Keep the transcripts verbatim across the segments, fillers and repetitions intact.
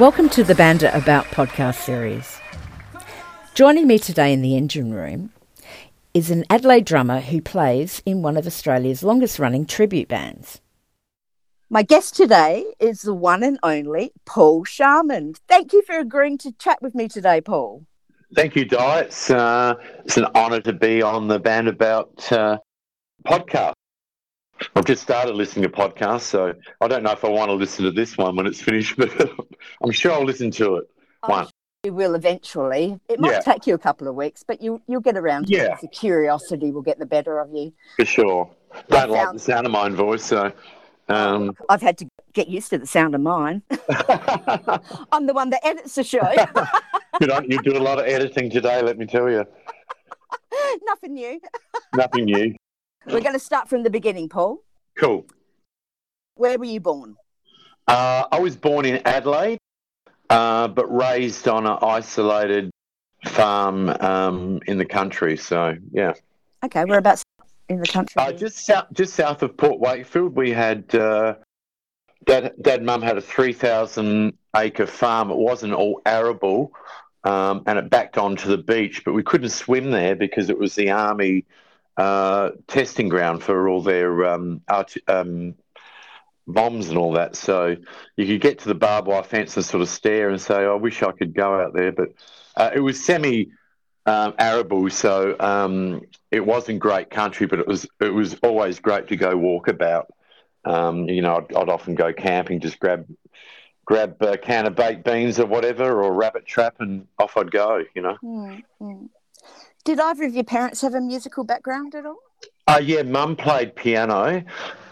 Welcome to the Banda About podcast series. Joining me today in the engine room is an Adelaide drummer who plays in one of Australia's longest-running tribute bands. My guest today is the one and only Paul Sharman. Thank you for agreeing to chat with me today, Paul. Thank you, Di. It's, uh, it's an honour to be on the Band About uh, podcast. I've just started listening to podcasts, so I don't know if I want to listen to this one when it's finished, but I'm sure I'll listen to it once. You will eventually. It might yeah. take you a couple of weeks, but you, you'll get around to yeah. it. The curiosity will get the better of you. For sure. I don't sound... like the sound of my voice, so... Um... I've had to get used to the sound of mine. I'm the one that edits the show. you, know, you do a lot of editing today, let me tell you. Nothing new. Nothing new. We're going to start from the beginning, Paul. Cool. Where were you born? Uh, I was born in Adelaide. Uh, but raised on an isolated farm um, in the country, so yeah. Okay, whereabouts in the country? Uh, just south, just south of Port Wakefield. We had uh, dad, dad, and mum had a three thousand acre farm. It wasn't all arable, um, and it backed onto the beach, but we couldn't swim there because it was the army uh, testing ground for all their um, art, um bombs and all that, so you could get to the barbed wire fence and sort of stare and say, oh, I wish I could go out there, but uh, it was semi um, arable, so um, it wasn't great country, but it was it was always great to go walk about. Um, you know, I'd, I'd often go camping, just grab grab a can of baked beans or whatever, or rabbit trap, and off I'd go. You know. Mm-hmm. Did either of your parents have a musical background at all? Uh, yeah, Mum played piano.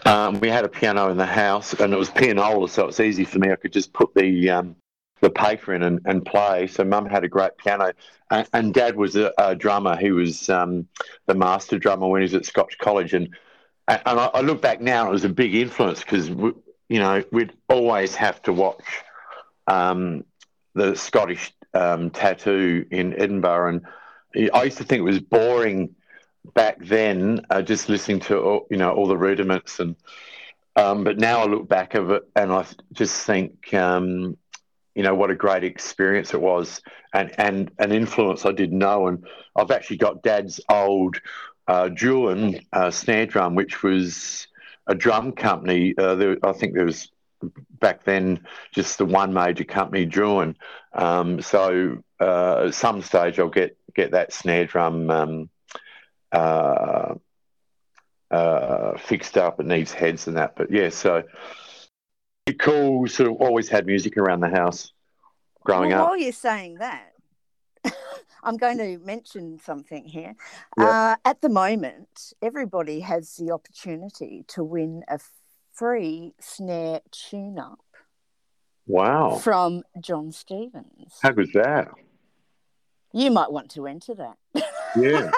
Um, we had a piano in the house, and it was pianola, so it was easy for me. I could just put the um, the paper in and, and play. So Mum had a great piano, and, and Dad was a, a drummer. He was um, the master drummer when he was at Scotch College, and and I, I look back now, and it was a big influence because you know we'd always have to watch um, the Scottish um, tattoo in Edinburgh, and I used to think it was boring. Back then, uh, just listening to all, you know all the rudiments, and um, but now I look back of it and I just think um, you know what a great experience it was, and and an influence I didn't know. And I've actually got Dad's old uh, Druin uh, snare drum, which was a drum company. Uh, there, I think there was back then just the one major company, Druin. Um, so uh, at some stage I'll get get that snare drum. Um, Uh, uh, fixed up. It needs heads and that, but yeah. So cool. Sort of always had music around the house growing well, up. While you're saying that, I'm going to mention something here. Yeah. Uh, at the moment, everybody has the opportunity to win a free snare tune-up. Wow! From John Stevens. How good's that? You might want to enter that. Yeah.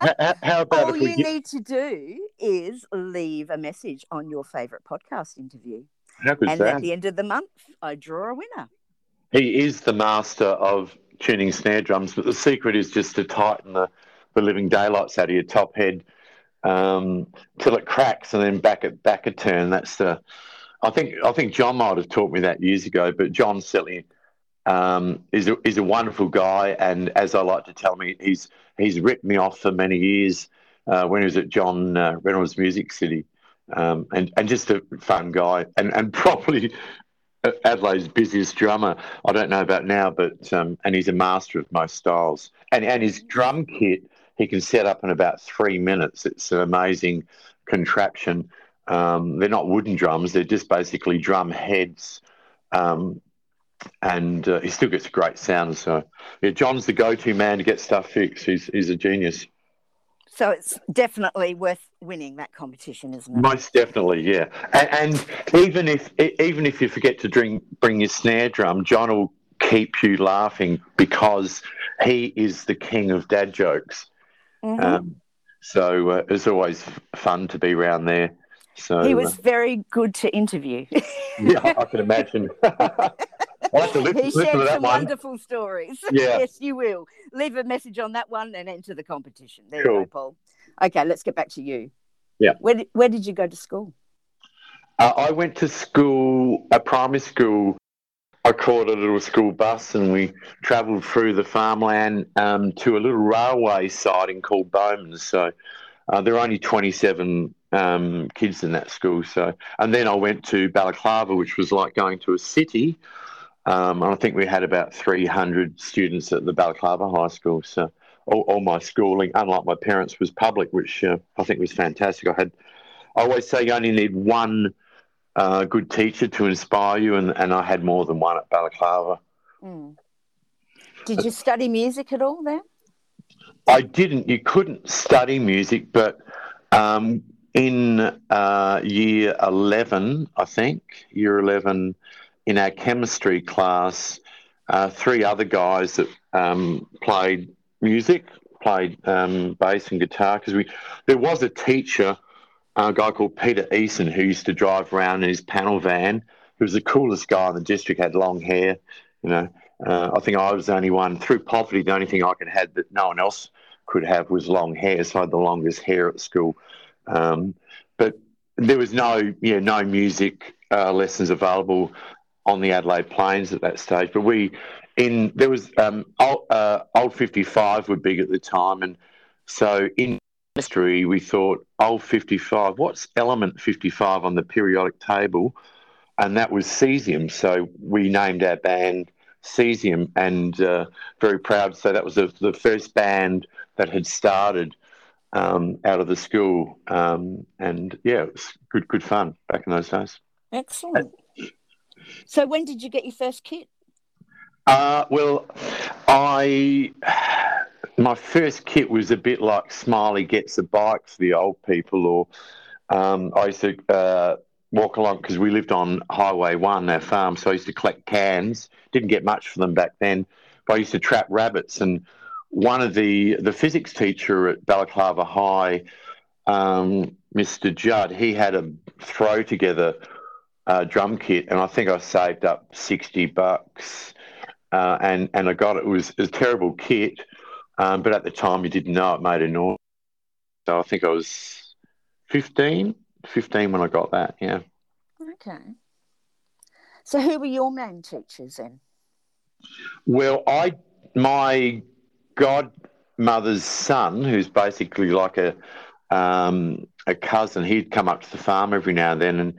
How, how about All if we you get... need to do is leave a message on your favourite podcast interview. How good and that? At the end of the month, I draw a winner. He is the master of tuning snare drums, but the secret is just to tighten the, the living daylights out of your top head um, till it cracks, and then back it back a turn. That's the. I think I think John might have taught me that years ago, but John certainly um, is a, is a wonderful guy, and as I like to tell me, he's. He's ripped me off for many years uh, when he was at John uh, Reynolds' Music City, um, and and just a fun guy, and and probably Adelaide's busiest drummer. I don't know about now, but um, and he's a master of most styles, and and his drum kit he can set up in about three minutes. It's an amazing contraption. Um, they're not wooden drums; they're just basically drum heads. Um, And uh, he still gets a great sound. So, yeah, John's the go-to man to get stuff fixed. He's he's a genius. So it's definitely worth winning that competition, isn't it? Most definitely, yeah. And, and even if even if you forget to drink, bring your snare drum, John will keep you laughing because he is the king of dad jokes. Mm-hmm. Um, so uh, it's always fun to be around there. So he was uh, very good to interview. Yeah, I can imagine. I'll have to listen, he shared some one. wonderful stories. Yeah. Yes, you will. Leave a message on that one and enter the competition. There cool. you go, Paul. Okay, let's get back to you. Yeah. Where did, where did you go to school? Uh, I went to school, a primary school. I caught a little school bus and we travelled through the farmland um, to a little railway siding called Bowman's. So uh, there are only twenty-seven um, kids in that school. So, and then I went to Balaclava, which was like going to a city. Um, and I think we had about three hundred students at the Balaclava High School. So all, all my schooling, unlike my parents, was public, which uh, I think was fantastic. I had, I always say you only need one Uh, good teacher to inspire you, and, and I had more than one at Balaclava. Mm. Did you study music at all then? I didn't. You couldn't study music, but um, in uh, year eleven, I think, year eleven, in our chemistry class, uh, three other guys that um, played music, played um, bass and guitar, because we there was a teacher, a guy called Peter Eason, who used to drive around in his panel van. He was the coolest guy in the district, had long hair. You know, uh, I think I was the only one, through poverty, the only thing I could have that no one else could have was long hair, so I had the longest hair at school. Um, but there was no, you know, no music uh, lessons available on the Adelaide Plains at that stage. But we, in, there was, um, old, uh, old fifty-five were big at the time, and so in history, we thought, old fifty-five, what's element fifty-five on the periodic table? And that was cesium. So we named our band Cesium, and uh, very proud. So that was a, the first band that had started um, out of the school. Um, and, yeah, it was good, good fun back in those days. Excellent. And, so when did you get your first kit? Uh, well, I... My first kit was a bit like Smiley Gets a Bike for the old people, or um, I used to uh, walk along, because we lived on Highway one, our farm, so I used to collect cans. Didn't get much for them back then, but I used to trap rabbits. And one of the, the physics teacher at Balaclava High, um, Mister Judd, he had a throw together uh, drum kit, and I think I saved up sixty bucks uh, and, and I got it. It was a terrible kit. Um, but at the time, you didn't know it made a noise. So I think I was fifteen when I got that, yeah. Okay. So who were your main teachers then? Well, I my godmother's son, who's basically like a um, a cousin, he'd come up to the farm every now and then, and,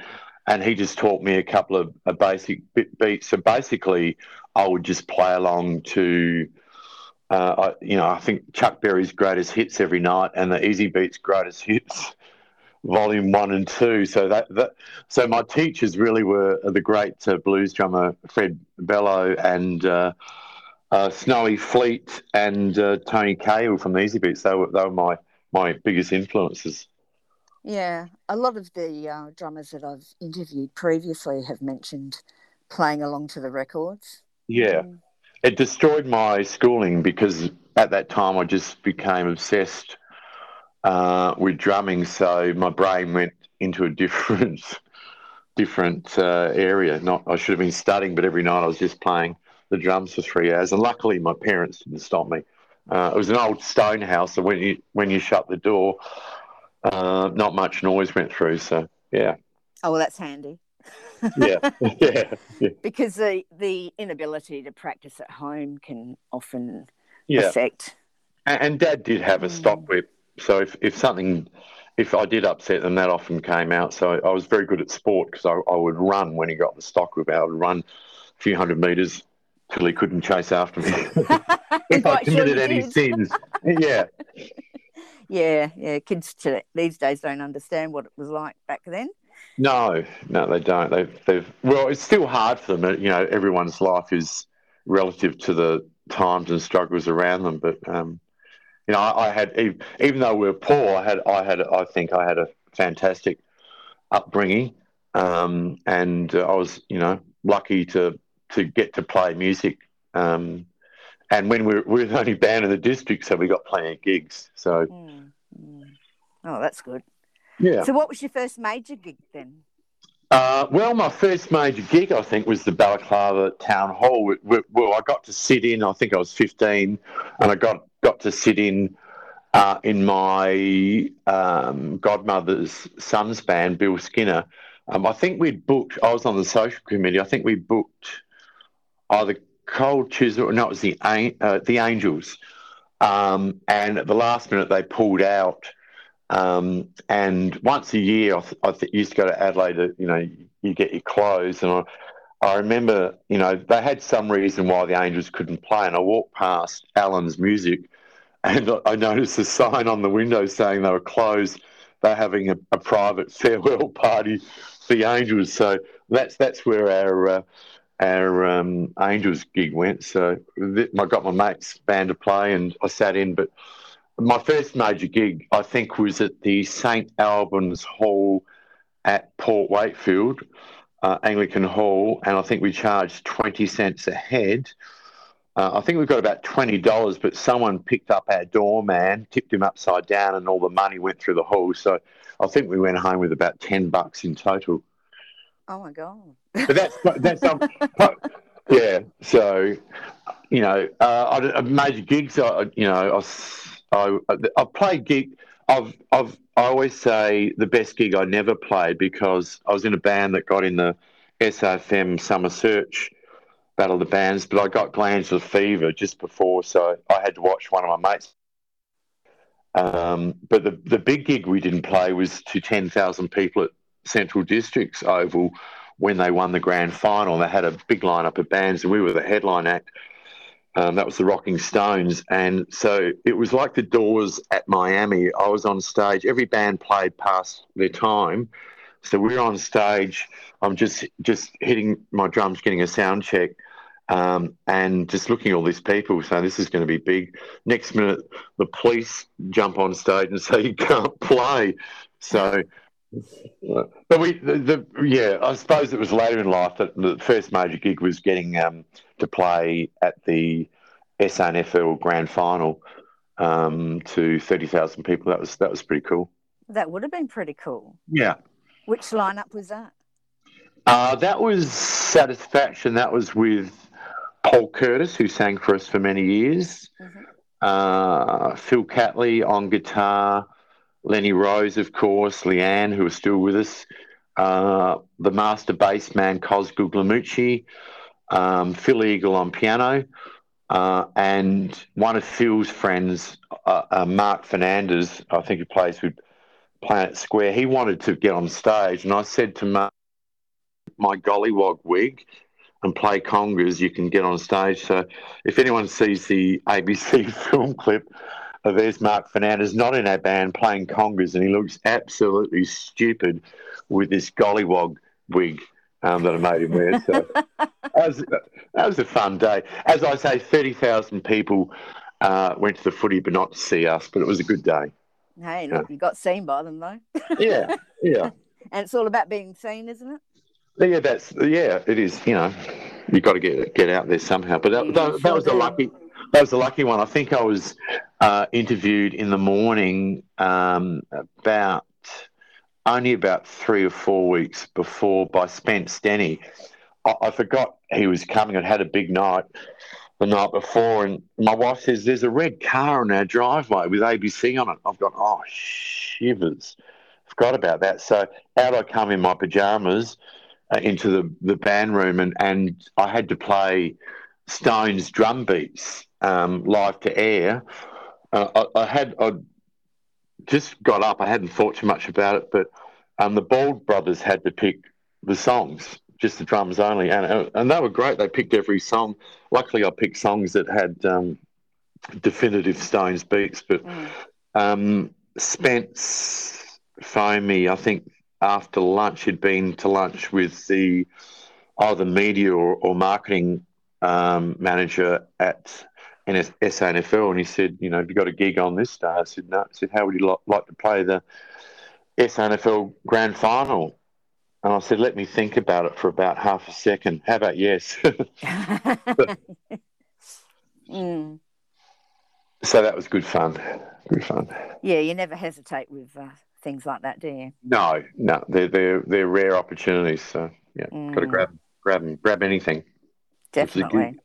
and he just taught me a couple of a basic beats. So basically, I would just play along to... Uh, I, you know, I think Chuck Berry's Greatest Hits every night, and the Easy Beats Greatest Hits, Volume One and Two. So that, that so my teachers really were the great uh, blues drummer Fred Bellow and uh, uh, Snowy Fleet and uh, Tony Cahill from the Easy Beats. They were they were my my biggest influences. Yeah, a lot of the uh, drummers that I've interviewed previously have mentioned playing along to the records. Yeah. Um, It destroyed my schooling, because at that time I just became obsessed uh, with drumming. So my brain went into a different, different uh, area. Not I should have been studying, but every night I was just playing the drums for three hours. And luckily, my parents didn't stop me. Uh, it was an old stone house, so when you when you shut the door, uh, not much noise went through. So yeah. Oh well, that's handy. yeah, yeah, yeah. Because the, the inability to practice at home can often yeah. affect. And, and Dad did have a stop whip, so if, if something, if I did upset them, that often came out. So I was very good at sport, because I, I would run when he got the stock whip out. I would run a few hundred metres till he couldn't chase after me if I committed sure any sins. yeah. Yeah, yeah. Kids today, these days don't understand what it was like back then. No, no, they don't. They've, they've. Well, it's still hard for them. You know, everyone's life is relative to the times and struggles around them. But um, you know, I, I had even, even though we were poor, I had, I had, I think I had a fantastic upbringing, um, and uh, I was, you know, lucky to to get to play music. Um, and when we were, we were the only band in the district, so we got plenty of gigs. So, mm, mm. Oh, that's good. Yeah. So what was your first major gig then? Uh, well, my first major gig, I think, was the Balaclava Town Hall. We, we, well, I got to sit in, I think I was fifteen, and I got, got to sit in uh, in my um, godmother's son's band, Bill Skinner. Um, I think we'd booked, I was on the social committee, I think we booked Oh, the Cold Chisel. No, it was the uh, the Angels. Um, and at the last minute, they pulled out. Um, and once a year, I, th- I th- used to go to Adelaide. To, you know, you get your clothes, and I, I remember, you know, they had some reason why the Angels couldn't play. And I walked past Alan's Music, and I noticed a sign on the window saying they were closed. They're having a, a private farewell party for the Angels. So that's that's where our uh, our um, Angels gig went. So th- I got my mate's band to play, and I sat in, but. My first major gig, I think, was at the Saint Albans Hall at Port Wakefield, uh, Anglican Hall, and I think we charged twenty cents a head. Uh, I think we got about twenty dollars, but someone picked up our doorman, tipped him upside down, and all the money went through the hall. So I think we went home with about ten bucks in total. Oh, my God. But that's... that's um, yeah, so, you know, uh, I, major gigs, I, you know, I was... I I played gig. I've I've I always say the best gig I never played because I was in a band that got in the S A F M Summer Search Battle of the Bands, but I got glandular fever just before, so I had to watch one of my mates. Um, but the the big gig we didn't play was to ten thousand people at Central Districts Oval when they won the grand final. They had a big lineup of bands, and we were the headline act. Um, that was the Rocking Stones. And so it was like the Doors at Miami. I was on stage. Every band played past their time. So we were on stage. I'm just just hitting my drums, getting a sound check, um, and just looking at all these people saying, this is going to be big. Next minute, the police jump on stage and say, you can't play. So, but we, the, the yeah, I suppose it was later in life that the first major gig was getting um, – to play at the S A N F L grand final um, to thirty thousand people. That was that was pretty cool. That would have been pretty cool. Yeah. Which lineup was that? Uh, that was Satisfaction. That was with Paul Curtis, who sang for us for many years. Mm-hmm. Uh, Phil Catley on guitar. Lenny Rose, of course. Leanne, who is still with us. Uh, the master bass man, Cosgrove Glamucci. Um, Phil Eagle on piano, uh, and one of Phil's friends, uh, uh, Mark Fernandez, I think he plays with Planet Square. He wanted to get on stage, and I said to Mark, my gollywog wig and play congas, you can get on stage. So if anyone sees the A B C film clip, uh, there's Mark Fernandez, not in our band, playing congas, and he looks absolutely stupid with this gollywog wig. Um, that I made him wear. So that, was, that was a fun day. As I say, thirty thousand people uh, went to the footy but not to see us, but it was a good day. Hey, look, yeah. You got seen by them, though. Yeah, yeah. And it's all about being seen, isn't it? Yeah, that's yeah, it is. You know, you've got to get get out there somehow. But that, that, that was a lucky that was a lucky one. I think I was uh, interviewed in the morning um, about... only about three or four weeks before by Spence Denny. I, I forgot he was coming and had a big night the night before, and my wife says, there's a red car in our driveway with A B C on it. I've gone, oh, shivers. Forgot about that. So out I come in my pyjamas uh, into the, the band room, and, and I had to play Stone's drum beats um, live to air. Uh, I, I had... I'd, just got up. I hadn't thought too much about it, but um, the Bald Brothers had to pick the songs, just the drums only, and and they were great. They picked every song. Luckily, I picked songs that had um, definitive Stones beats. But mm. um, Spence phoned me. I think after lunch, he'd been to lunch with the either media or, or marketing um, manager at S A N F L, and he said, you know, have you got a gig on this day? I said, no. I said, how would you lo- like to play the S A N F L grand final? And I said, let me think about it for about half a second. How about yes? mm. So that was good fun. Good fun. Yeah, you never hesitate with uh, things like that, do you? No, no. They're, they're, they're rare opportunities. So, yeah, mm. got to grab grab them, grab anything. Definitely.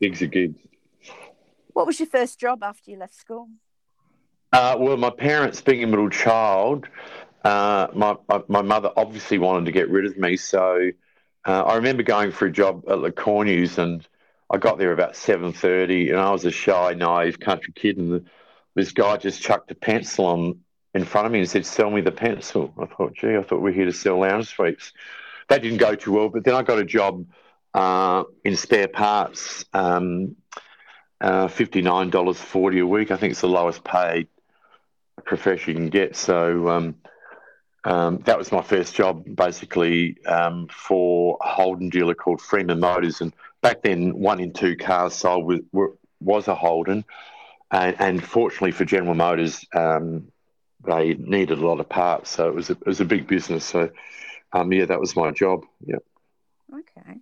Gigs are good. What was your first job after you left school? Uh, well, my parents, being a middle child, uh, my, my my mother obviously wanted to get rid of me, so Uh, I remember going for a job at LaCornu's, and I got there about seven thirty, and I was a shy, naive country kid, and the, this guy just chucked a pencil on in front of me and said, sell me the pencil. I thought, gee, I thought we're here to sell lounge sweeps. That didn't go too well, but then I got a job uh, in spare parts, um, uh, fifty-nine dollars forty a week. I think it's the lowest paid profession you can get, so... Um, Um, that was my first job, basically, um, for a Holden dealer called Freeman Motors. And back then, one in two cars sold was, was a Holden. And, and fortunately for General Motors, um, they needed a lot of parts. So it was a, it was a big business. So, um, yeah, that was my job. Yeah. Okay.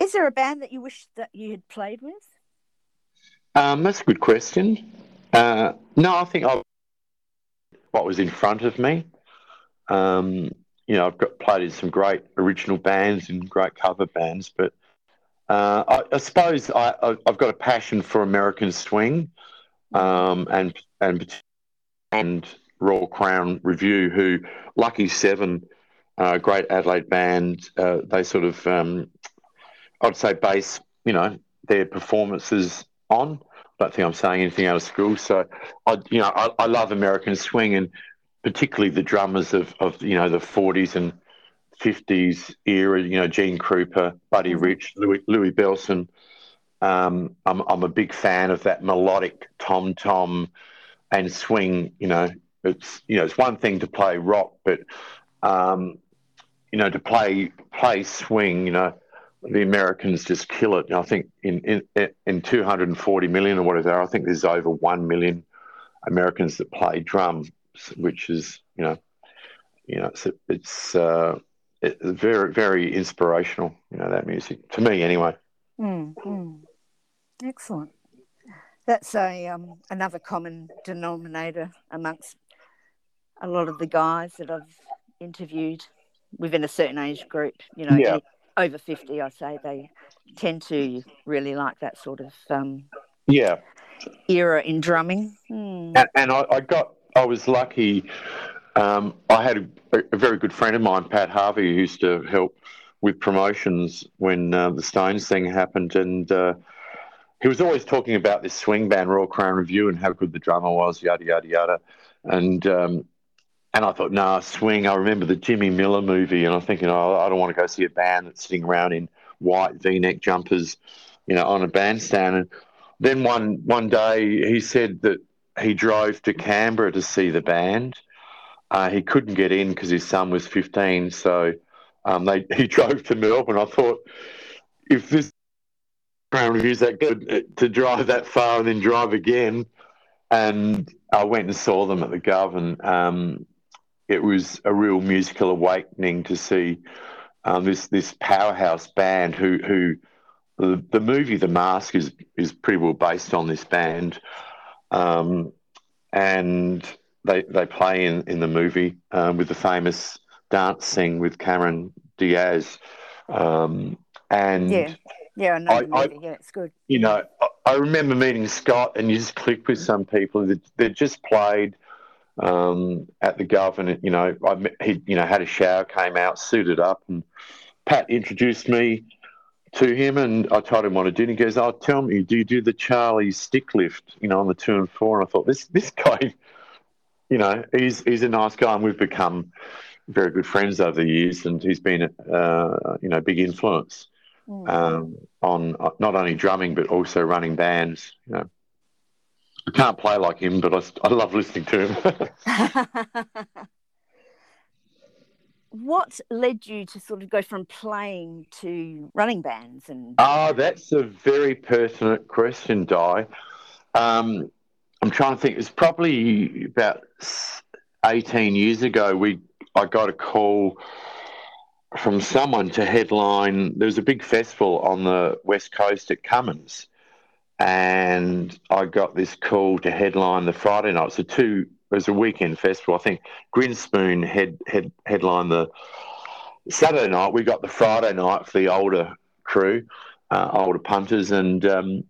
Is there a band that you wish that you had played with? Um, that's a good question. Uh, no, I think I what was in front of me. Um, you know, I've got played in some great original bands and great cover bands, but uh, I, I suppose I, I, I've got a passion for American swing um, and, and and Royal Crown Revue, who Lucky Seven, a uh, great Adelaide band, uh, they sort of, um, I'd say base, you know, their performances on. I don't think I'm saying anything out of school. So, I, you know, I, I love American swing, and particularly the drummers of, of, you know, the forties and fifties era, you know, Gene Krupa, Buddy Rich, Louis, Louis Bellson. Um, I'm, I'm a big fan of that melodic tom-tom and swing. You know, it's, you know, it's one thing to play rock, but, um, you know, to play play swing, you know, the Americans just kill it. And I think in, in in two hundred forty million or whatever, I think there's over one million Americans that play drums, which is, you know, you know, it's, it's, uh, it's very, very inspirational, you know, that music, to me anyway. Mm-hmm. Excellent. That's a um, another common denominator amongst a lot of the guys that I've interviewed within a certain age group, you know. Yeah. Over fifty, I say, they tend to really like that sort of um, yeah era in drumming. Mm. And, and I, I got, I was lucky. Um, I had a, a very good friend of mine, Pat Harvey, who used to help with promotions when uh, the Stones thing happened, and uh, he was always talking about this swing band, Royal Crown Revue, and how good the drummer was, yada yada yada, and. Um, And I thought, nah, swing. I remember the Jimmy Miller movie, and I'm thinking, oh, I don't want to go see a band that's sitting around in white V-neck jumpers, you know, on a bandstand. And then one one day he said that he drove to Canberra to see the band. Uh, he couldn't get in because his son was fifteen, so um, they he drove to Melbourne. I thought, if this Crown Review's that good, to drive that far and then drive again. And I went and saw them at the Gov, and um, it was a real musical awakening to see um, this this powerhouse band who who the, the movie The Mask is is pretty well based on this band, um, and they they play in, in the movie um, with the famous dance scene with Cameron Diaz, um, and yeah, yeah, I know I, the movie. I, yeah, it's good. You know, I remember meeting Scott, and you just click with some people that that just played. Um, at the Gov, and you know, I met, he you know had a shower, came out, suited up, and Pat introduced me to him, and I told him what I did. He goes, "Oh, tell me, do you do the Charlie stick lift? You know, on the two and four?" And I thought, this this guy, you know, he's he's a nice guy, and we've become very good friends over the years, and he's been uh, you know big influence mm. um, on not only drumming but also running bands, you know. I can't play like him, but I, I love listening to him. What led you to sort of go from playing to running bands? And oh, that's a very pertinent question, Di. Um, I'm trying to think. It was probably about eighteen years ago. We I got a call from someone to headline. There was a big festival on the West Coast at Cummins. And I got this call to headline the Friday night. So two, it was a weekend festival. I think Grinspoon head, head, headlined the Saturday night. We got the Friday night for the older crew, uh, older punters. And um,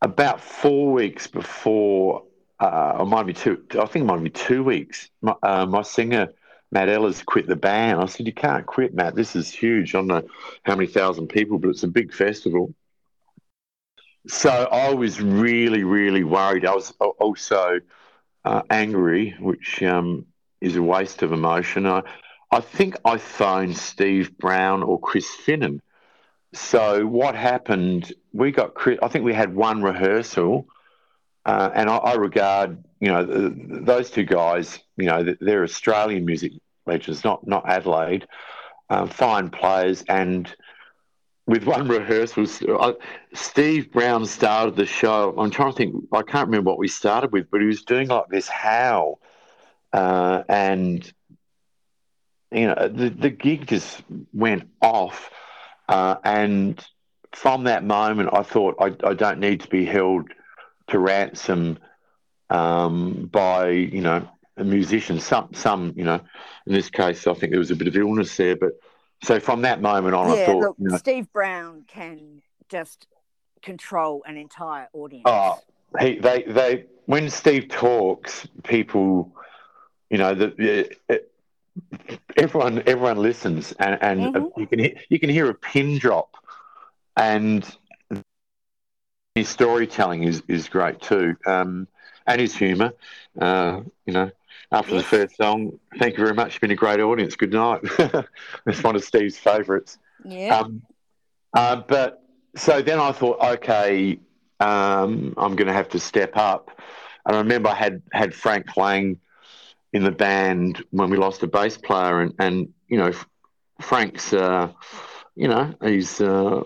about four weeks before, uh, or might be two, I think it might be two weeks, my, uh, my singer Matt Ellis quit the band. I said, you can't quit, Matt. This is huge. I don't know how many thousand people, but it's a big festival. So I was really, really worried. I was also uh, angry, which um, is a waste of emotion. I, I think I phoned Steve Brown or Chris Finnan. So what happened, we got Chris, I think we had one rehearsal, uh, and I, I regard, you know, the, those two guys, you know, they're Australian music legends, not, not Adelaide, uh, fine players. And with one rehearsal, I, Steve Brown started the show. I'm trying to think, I can't remember what we started with, but he was doing like this howl uh, and, you know, the, the gig just went off. Uh, and from that moment, I thought I, I don't need to be held to ransom um, by, you know, a musician. Some, some, you know, in this case, I think there was a bit of illness there. But so from that moment on, yeah, I thought, look, you know, Steve Brown can just control an entire audience. Oh, he, they, they. When Steve talks, people, you know, the. It, Everyone, everyone listens, and, and mm-hmm. you can hear, you can hear a pin drop, and his storytelling is, is great too, um, and his humour. Uh, you know, after the first song, thank you very much. You've been a great audience. Good night. It's one of Steve's favourites. Yeah. Um, uh, but so then I thought, okay, um, I'm going to have to step up, and I remember I had had Frank Lang in the band when we lost a bass player, and, and you know, Frank's, uh, you know, he's uh,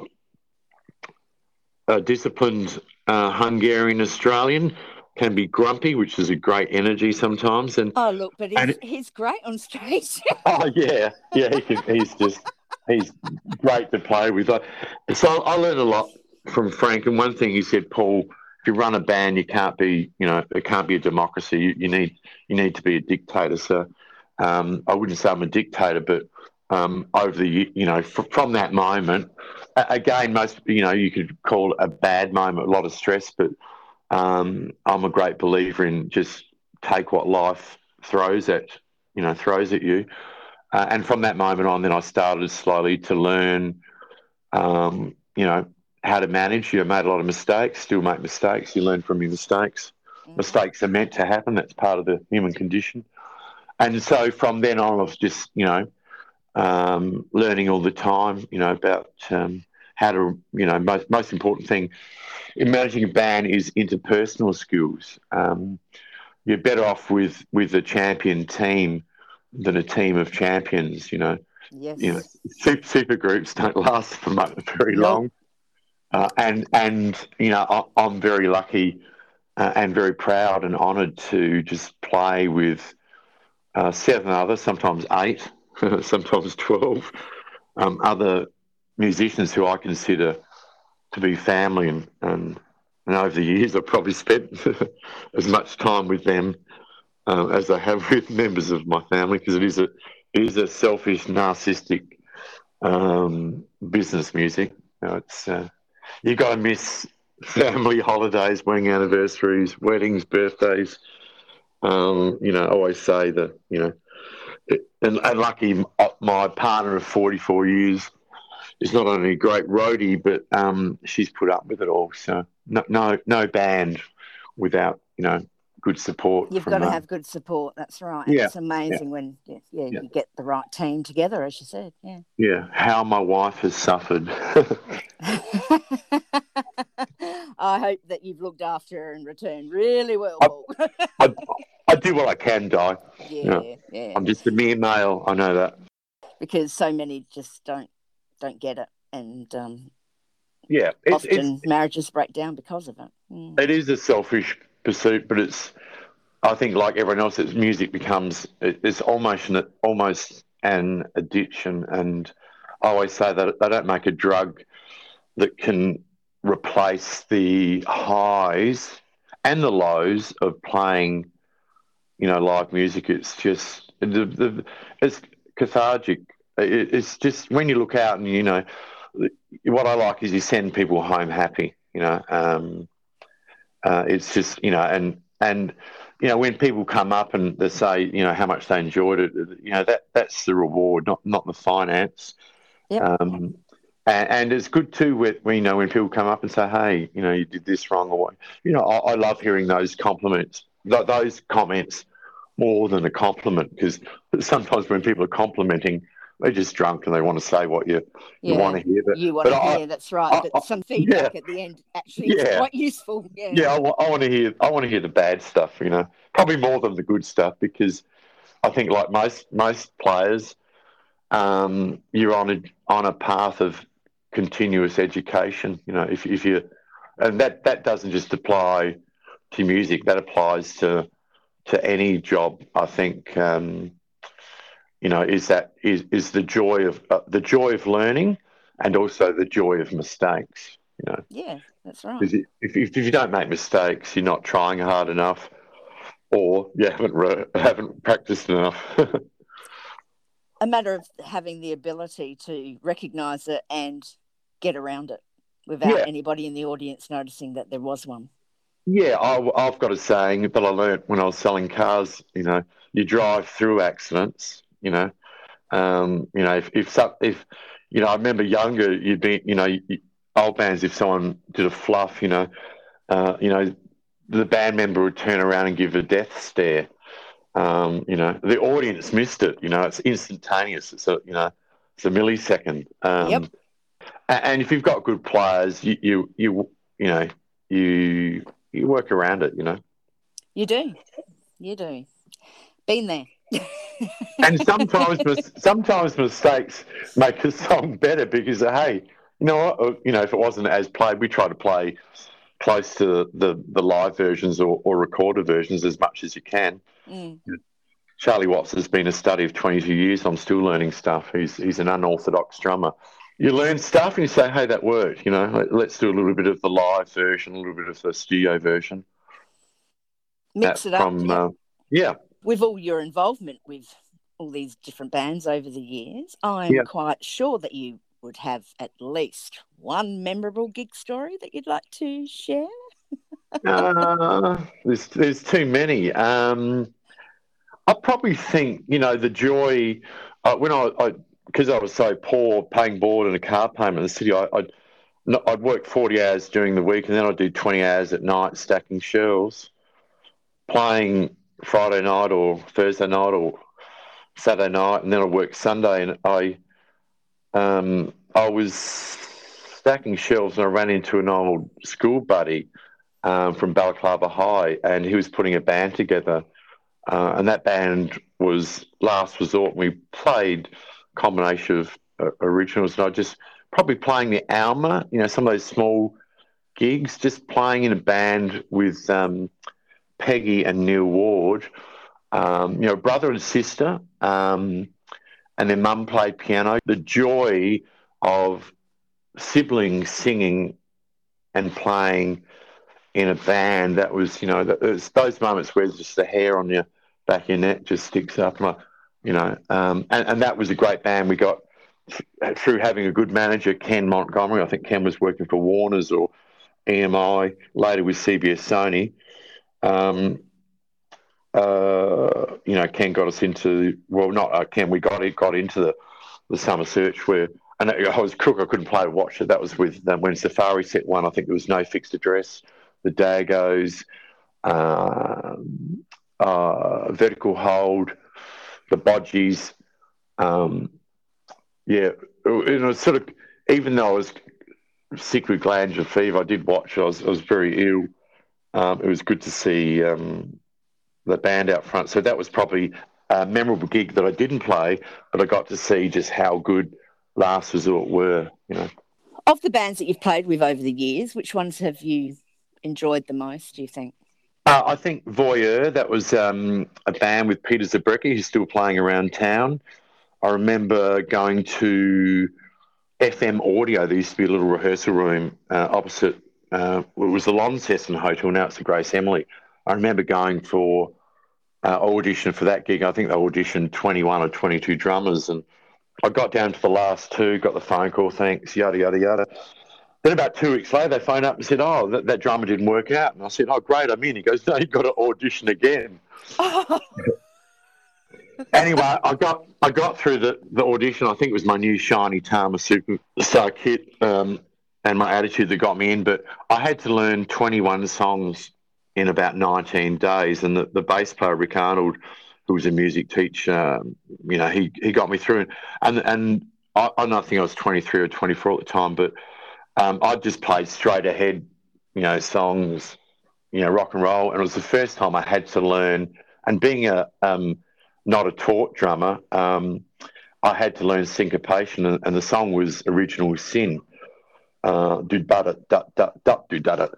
a disciplined uh, Hungarian-Australian, can be grumpy, which is a great energy sometimes. And oh, look, but he's, and, he's great on stage. Oh, yeah. Yeah, he can, he's just, he's great to play with. So I learned a lot from Frank, and one thing he said, Paul, if you run a band, you can't be, you know, it can't be a democracy. You, you need, you need to be a dictator. So, um, I wouldn't say I'm a dictator, but um, over the, you know, f- from that moment, again, most, you know, you could call it a bad moment, a lot of stress. But um, I'm a great believer in just take what life throws at, you know, throws at you. Uh, and from that moment on, then I started slowly to learn, um, you know, how to manage. You made a lot of mistakes, still make mistakes. You learn from your mistakes. Mm-hmm. Mistakes are meant to happen. That's part of the human condition. And so from then on, I was just, you know, um, learning all the time, you know, about um, how to, you know, most, most important thing in managing a band is interpersonal skills. Um, you're better off with, with a champion team than a team of champions, you know. Yes. You know, super, super groups don't last for very long. Nope. Uh, and, and you know, I, I'm very lucky uh, and very proud and honoured to just play with uh, seven others, sometimes eight, sometimes twelve, um, other musicians who I consider to be family. And, and, and over the years I've probably spent as much time with them uh, as I have with members of my family, because it is a, it is a selfish, narcissistic um, business, music. You know, it's... Uh, you got to miss family holidays, wedding anniversaries, weddings, birthdays. Um, you know, I always say that, you know, it, and, and lucky my partner of forty-four years is not only a great roadie, but um, she's put up with it all. So no, no, no band without, you know, good support. You've got to um, have good support. That's right. Yeah, it's amazing yeah. when yeah, yeah, yeah. you get the right team together, as you said. Yeah. Yeah. How my wife has suffered. I hope that you've looked after her in return really well. I, I, I do what I can, Di. Yeah, you know, yeah. I'm just a mere male. I know that. Because so many just don't don't get it, and um, yeah, it's, often it's, marriages break down because of it. Mm. It is a selfish pursuit, but it's, I think, like everyone else, it's music becomes, it's almost an, almost an addiction, and I always say that they don't make a drug that can replace the highs and the lows of playing, you know, live music. It's just, the, the, it's cathartic. It, it's just when you look out and, you know, what I like is you send people home happy, you know, um, Uh, it's just, you know, and and you know, when people come up and they say, you know, how much they enjoyed it, you know, that that's the reward, not not the finance. Yep. Um, and, and it's good too when, you know, when people come up and say, hey, you know, you did this wrong, or what. You know, I, I love hearing those compliments, th- those comments more than a compliment, because sometimes when people are complimenting, they're just drunk and they want to say what you, yeah, you want to hear. But, you want but to I, hear, that's right. I, I, but some feedback yeah, at the end actually yeah. is quite useful. Yeah, yeah I, I want to hear. I want to hear the bad stuff, you know, probably more than the good stuff, because I think like most most players, um, you're on a on a path of continuous education. You know, if if you, and that, that doesn't just apply to music. That applies to to any job, I think. Um, You know, is that is, is the joy of uh, the joy of learning, and also the joy of mistakes. You know, yeah, that's right. If, if, if you don't make mistakes, you're not trying hard enough, or you haven't re- haven't practiced enough. A matter of having the ability to recognise it and get around it without yeah. anybody in the audience noticing that there was one. Yeah, I, I've got a saying that I learnt when I was selling cars. You know, you drive through accidents. You know, um, you know, if if, if you know, I remember younger, you'd be, you know, old bands. If someone did a fluff, you know, uh, you know, the band member would turn around and give a death stare. Um, you know, the audience missed it. You know, it's instantaneous. It's a, you know, it's a millisecond. Um, yep. And if you've got good players, you you you, you know, you you work around it. You know, you do, you do. Been there. And sometimes, sometimes mistakes make a song better, because hey, you know, what, you know, if it wasn't as played, we try to play close to the, the live versions or, or recorded versions as much as you can. Mm. Charlie Watts has been a study of twenty-two years. I'm still learning stuff. He's he's an unorthodox drummer. You learn stuff and you say, hey, that worked. You know, let's do a little bit of the live version, a little bit of the studio version. Mix that it up. From, yeah. Uh, yeah. With all your involvement with all these different bands over the years, I'm yep. quite sure that you would have at least one memorable gig story that you'd like to share. uh, there's, there's too many. Um, I probably think, you know, the joy uh, when I, because I, I was so poor, paying board and a car payment in the city, I, I'd, I'd work forty hours during the week, and then I'd do twenty hours at night stacking shells, playing Friday night or Thursday night or Saturday night, and then I worked Sunday, and I um, I was stacking shelves, and I ran into an old school buddy um, from Balaclava High, and he was putting a band together, uh, and that band was Last Resort, and we played a combination of uh, originals, and I just probably playing the Alma, you know, some of those small gigs, just playing in a band with um, Peggy and Neil Ward, um, you know, brother and sister, um, and their mum played piano. The joy of siblings singing and playing in a band, that was, you know, it's those moments where just the hair on your back of your neck just sticks up, and I, you know, um, and, and that was a great band. We got through having a good manager, Ken Montgomery. I think Ken was working for Warner's or E M I, later with C B S Sony. Um, uh, you know, Ken got us into, well, not uh, Ken, we got it, got into the, the Summer Search where, and I was crook, I couldn't play to watch it. That was with um, when Safari Set won, I think it was No Fixed Address, the Dagos, um, uh, Vertical Hold, the Bodgies. Um, yeah, you know, sort of, even though I was sick with glandular fever, I did watch it. I was, I was very ill. Um, it was good to see um, the band out front. So that was probably a memorable gig that I didn't play, but I got to see just how good Last Resort were, you know. Of the bands that you've played with over the years, which ones have you enjoyed the most, do you think? Uh, I think Voyeur, that was um, a band with Peter Zabrecki, who's still playing around town. I remember going to F M Audio. There used to be a little rehearsal room uh, opposite Uh, it was the Launceston Hotel, now it's the Grace Emily. I remember going for uh, audition for that gig. I think they auditioned twenty-one or twenty-two drummers, and I got down to the last two, got the phone call, thanks, yada, yada, yada. Then about two weeks later, they phoned up and said, oh, that, that drama didn't work out. And I said, oh, great, I'm in. He goes, no, you've got to audition again. Oh. Anyway, I got I got through the, the audition. I think it was my new shiny Tama Superstar kit um, and my attitude that got me in. But I had to learn twenty-one songs in about nineteen days. And the, the bass player, Rick Arnold, who was a music teacher, um, you know, he, he got me through. And and I, I don't think I was twenty-three or twenty-four at the time, but um, I just played straight ahead, you know, songs, you know, rock and roll. And it was the first time I had to learn. And being a um, not a taught drummer, um, I had to learn syncopation. And, and the song was Original Sin. Uh, do da da da da da do da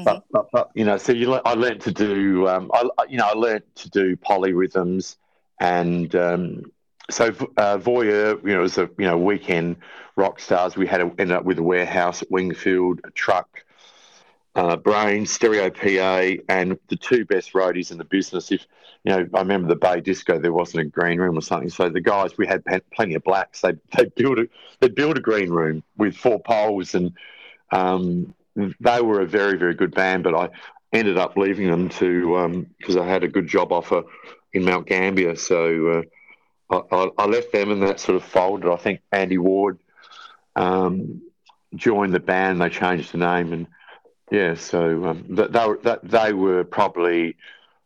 da, you know. So you, le- I learned to do, um, I, you know, I learned to do polyrhythms, and um, so uh, Voyeur, you know, was a you know weekend rock stars. We had a, ended up with a warehouse at Wingfield, a truck, uh, Brain, Stereo P A, and the two best roadies in the business. If you know, I remember the Bay Disco. There wasn't a green room or something. So the guys, we had plenty of blacks. They they built a they built a green room with four poles, and um, they were a very very good band. But I ended up leaving them to because um, I had a good job offer in Mount Gambier. So uh, I, I left them, and that sort of folded. I think Andy Ward um, joined the band. They changed the name, and yeah, so um, that they were that they were probably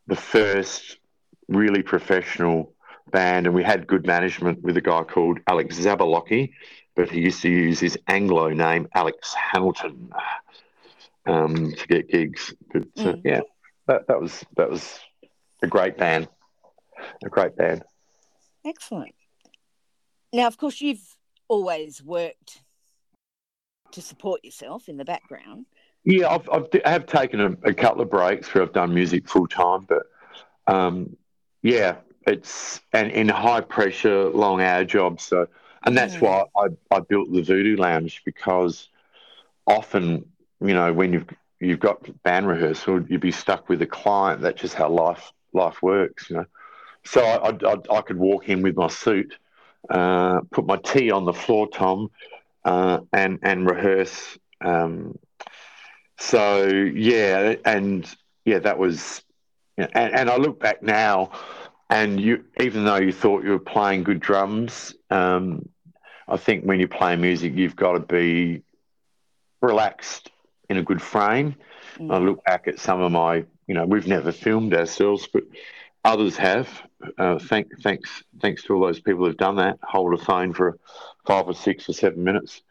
the first really professional band, and we had good management with a guy called Alex Zabalocki, but he used to use his Anglo name Alex Hamilton um, to get gigs. But uh, mm. yeah, that, that was that was a great band, a great band. Excellent. Now, of course, you've always worked to support yourself in the background. Yeah, I've, I've I have taken a, a couple of breaks where I've done music full time, but um, yeah, it's and in high pressure, long hour jobs. So, and that's mm. why I, I built the Voodoo Lounge, because often you know when you've you've got band rehearsal, you'd be stuck with a client. That's just how life life works, you know. So I I, I could walk in with my suit, uh, put my tea on the floor, Tom, uh, and and rehearse. Um, So, yeah, and, yeah, that was you know, – and, and I look back now and you, even though you thought you were playing good drums, um, I think when you play music you've got to be relaxed in a good frame. Mm-hmm. I look back at some of my – you know, we've never filmed ourselves, but others have. Uh, thank, thanks thanks to all those people who've done that, hold a phone for five or six or seven minutes.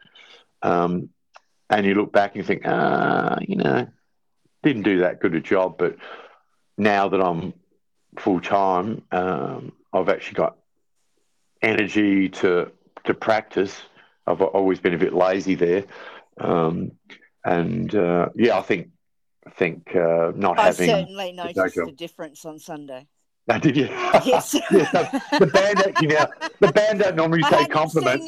Um And you look back and you think, ah, you know, didn't do that good a job. But now that I'm full-time, um, I've actually got energy to to practice. I've always been a bit lazy there. Um, and, uh, yeah, I think I think uh, not I having... I certainly noticed the difference on Sunday. Oh, did you? Yes. yes the, the, band actually now, the band don't normally take compliments.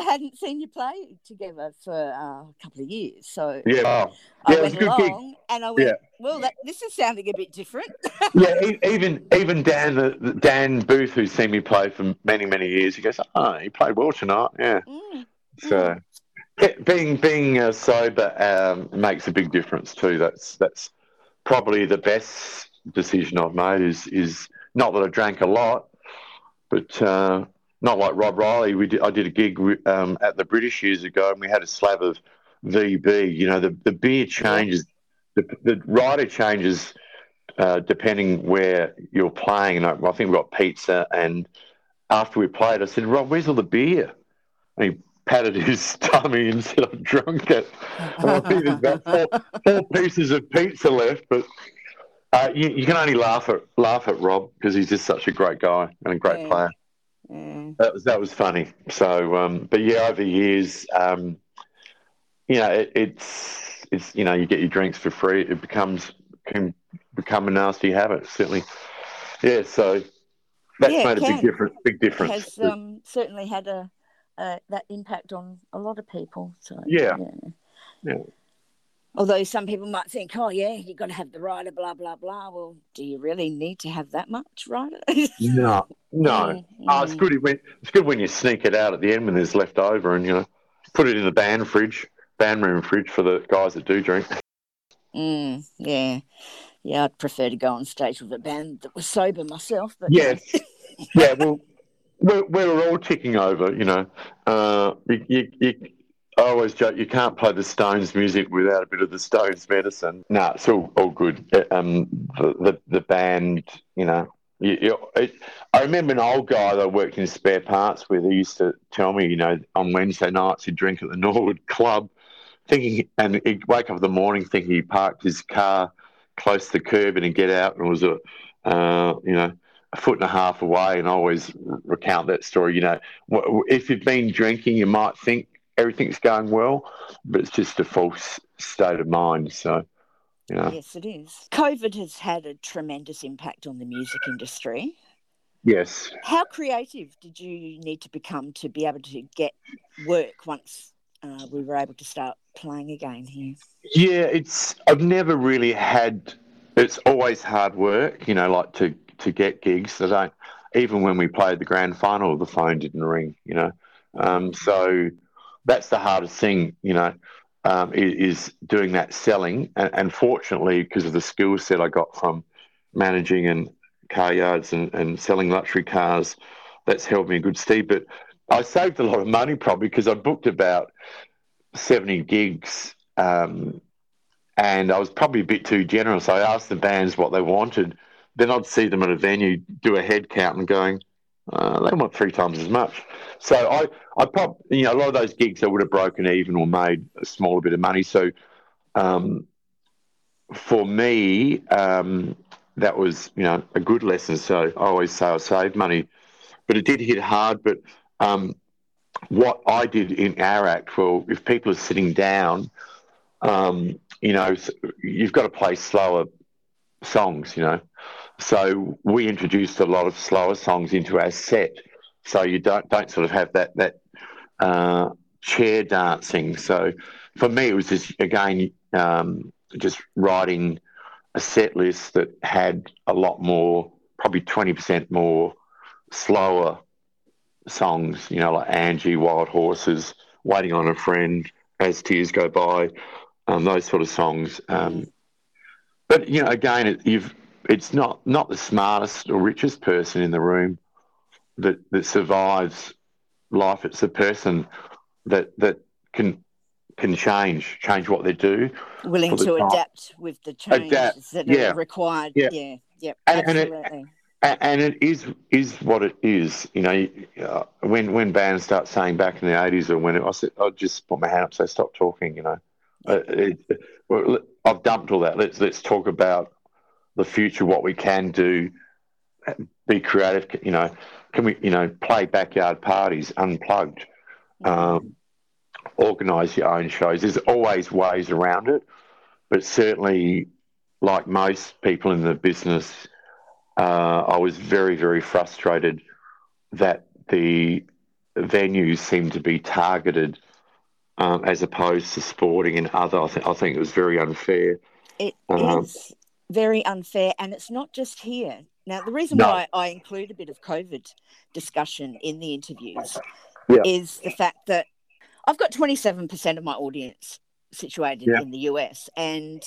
I hadn't seen you play together for uh, a couple of years, so yeah, wow. I yeah, went it was a good along gig. And I went, yeah. "Well, that, this is sounding a bit different." yeah, even even Dan the, Dan Booth, who's seen me play for many many years, he goes, "Oh, you played well tonight." Yeah, mm. so yeah, being being uh, sober um, makes a big difference too. That's that's probably the best decision I've made. Is is not that I drank a lot, but. Uh, Not like Rob Riley. We did, I did a gig um, at the British years ago, and we had a slab of V B. You know, the, the beer changes, the, the rider changes uh, depending where you're playing. And I, I think we got pizza. And after we played, I said, "Rob, where's all the beer?" And he patted his tummy and said, "I've drunk it." And I think there's about four, four pieces of pizza left, but. Uh, you, you can only laugh at laugh at Rob because he's just such a great guy and a great yeah. player. Mm. That was that was funny. So, um, but yeah, over the years, um, you know, it, it's it's you know, you get your drinks for free. It becomes can become a nasty habit, certainly. Yeah, so that's yeah, made can. a big difference. Big difference. It has um, certainly had a uh, that impact on a lot of people. So yeah. yeah, yeah. Although some people might think, "Oh, yeah, you've got to have the rider, blah blah blah." Well, do you really need to have that much rider? no. No, mm-hmm. oh, it's good. When, it's good when you sneak it out at the end when there's left over, and you know, put it in the band fridge. band room fridge for the guys that do drink. Mm, yeah. Yeah, I'd prefer to go on stage with a band that was sober myself. But yes. Yeah, well, we're, we're all ticking over, you know. Uh, you, you, you, I always joke, you can't play the Stones music without a bit of the Stones medicine. No, nah, it's all, all good. Um, the, the, the band, you know. You, you, it, I remember an old guy that I worked in spare parts with, he used to tell me, you know, on Wednesday nights he'd drink at the Norwood Club, thinking, and he'd wake up in the morning thinking he parked his car close to the curb and he'd get out and it was, a, uh, you know, a foot and a half away. And I always recount that story, you know. If you've been drinking, you might think everything's going well, but it's just a false state of mind, so... Yeah. Yes, it is. COVID has had a tremendous impact on the music industry. Yes. How creative did you need to become to be able to get work once uh, we were able to start playing again here? Yeah, it's. I've never really had. It's always hard work, you know, like to to get gigs. I don't. Even when we played the grand final, the phone didn't ring. You know, um, so that's the hardest thing. You know. Um, is doing that selling, and, and fortunately, because of the skill set I got from managing and car yards and, and selling luxury cars, that's held me in good stead. But I saved a lot of money probably because I booked about seventy gigs, um, and I was probably a bit too generous. I asked the bands what they wanted, then I'd see them at a venue, do a head count, and going, uh, they want three times as much. So I, I probably, you know, a lot of those gigs I would have broken even or made a smaller bit of money. So um, for me, um, that was, you know, a good lesson. So I always say I saved money, but it did hit hard. But um, what I did in our act, well, if people are sitting down, um, you know, you've got to play slower songs, you know. So we introduced a lot of slower songs into our set. So you don't don't sort of have that that uh, chair dancing. So for me, it was just again um, just writing a set list that had a lot more, probably twenty percent more slower songs. You know, like Angie, Wild Horses, Waiting on a Friend, As Tears Go By, um, those sort of songs. Um, but you know, again, it, you've it's not not the smartest or richest person in the room that that survives life. It's the person that that can can change change what they do, willing to adapt with the changes that are required. Yeah, yeah, yep, and, absolutely. And it, and it is is what it is. You know, uh, when when bands start saying back in the eighties, or when it, I said, I just put my hand up, so stop talking. You know, uh, it, well, I've dumped all that. Let's let's talk about the future, what we can do, be creative. You know. Can we, you know, play backyard parties, unplugged, um, organise your own shows? There's always ways around it, but certainly, like most people in the business, uh, I was very, very frustrated that the venues seemed to be targeted um, as opposed to sporting and other. I, th- I think it was very unfair. It um, is very unfair, and it's not just here. Now, the reason no. why I include a bit of COVID discussion in the interviews yeah. is the fact that I've got twenty-seven percent of my audience situated yeah. in the U S, and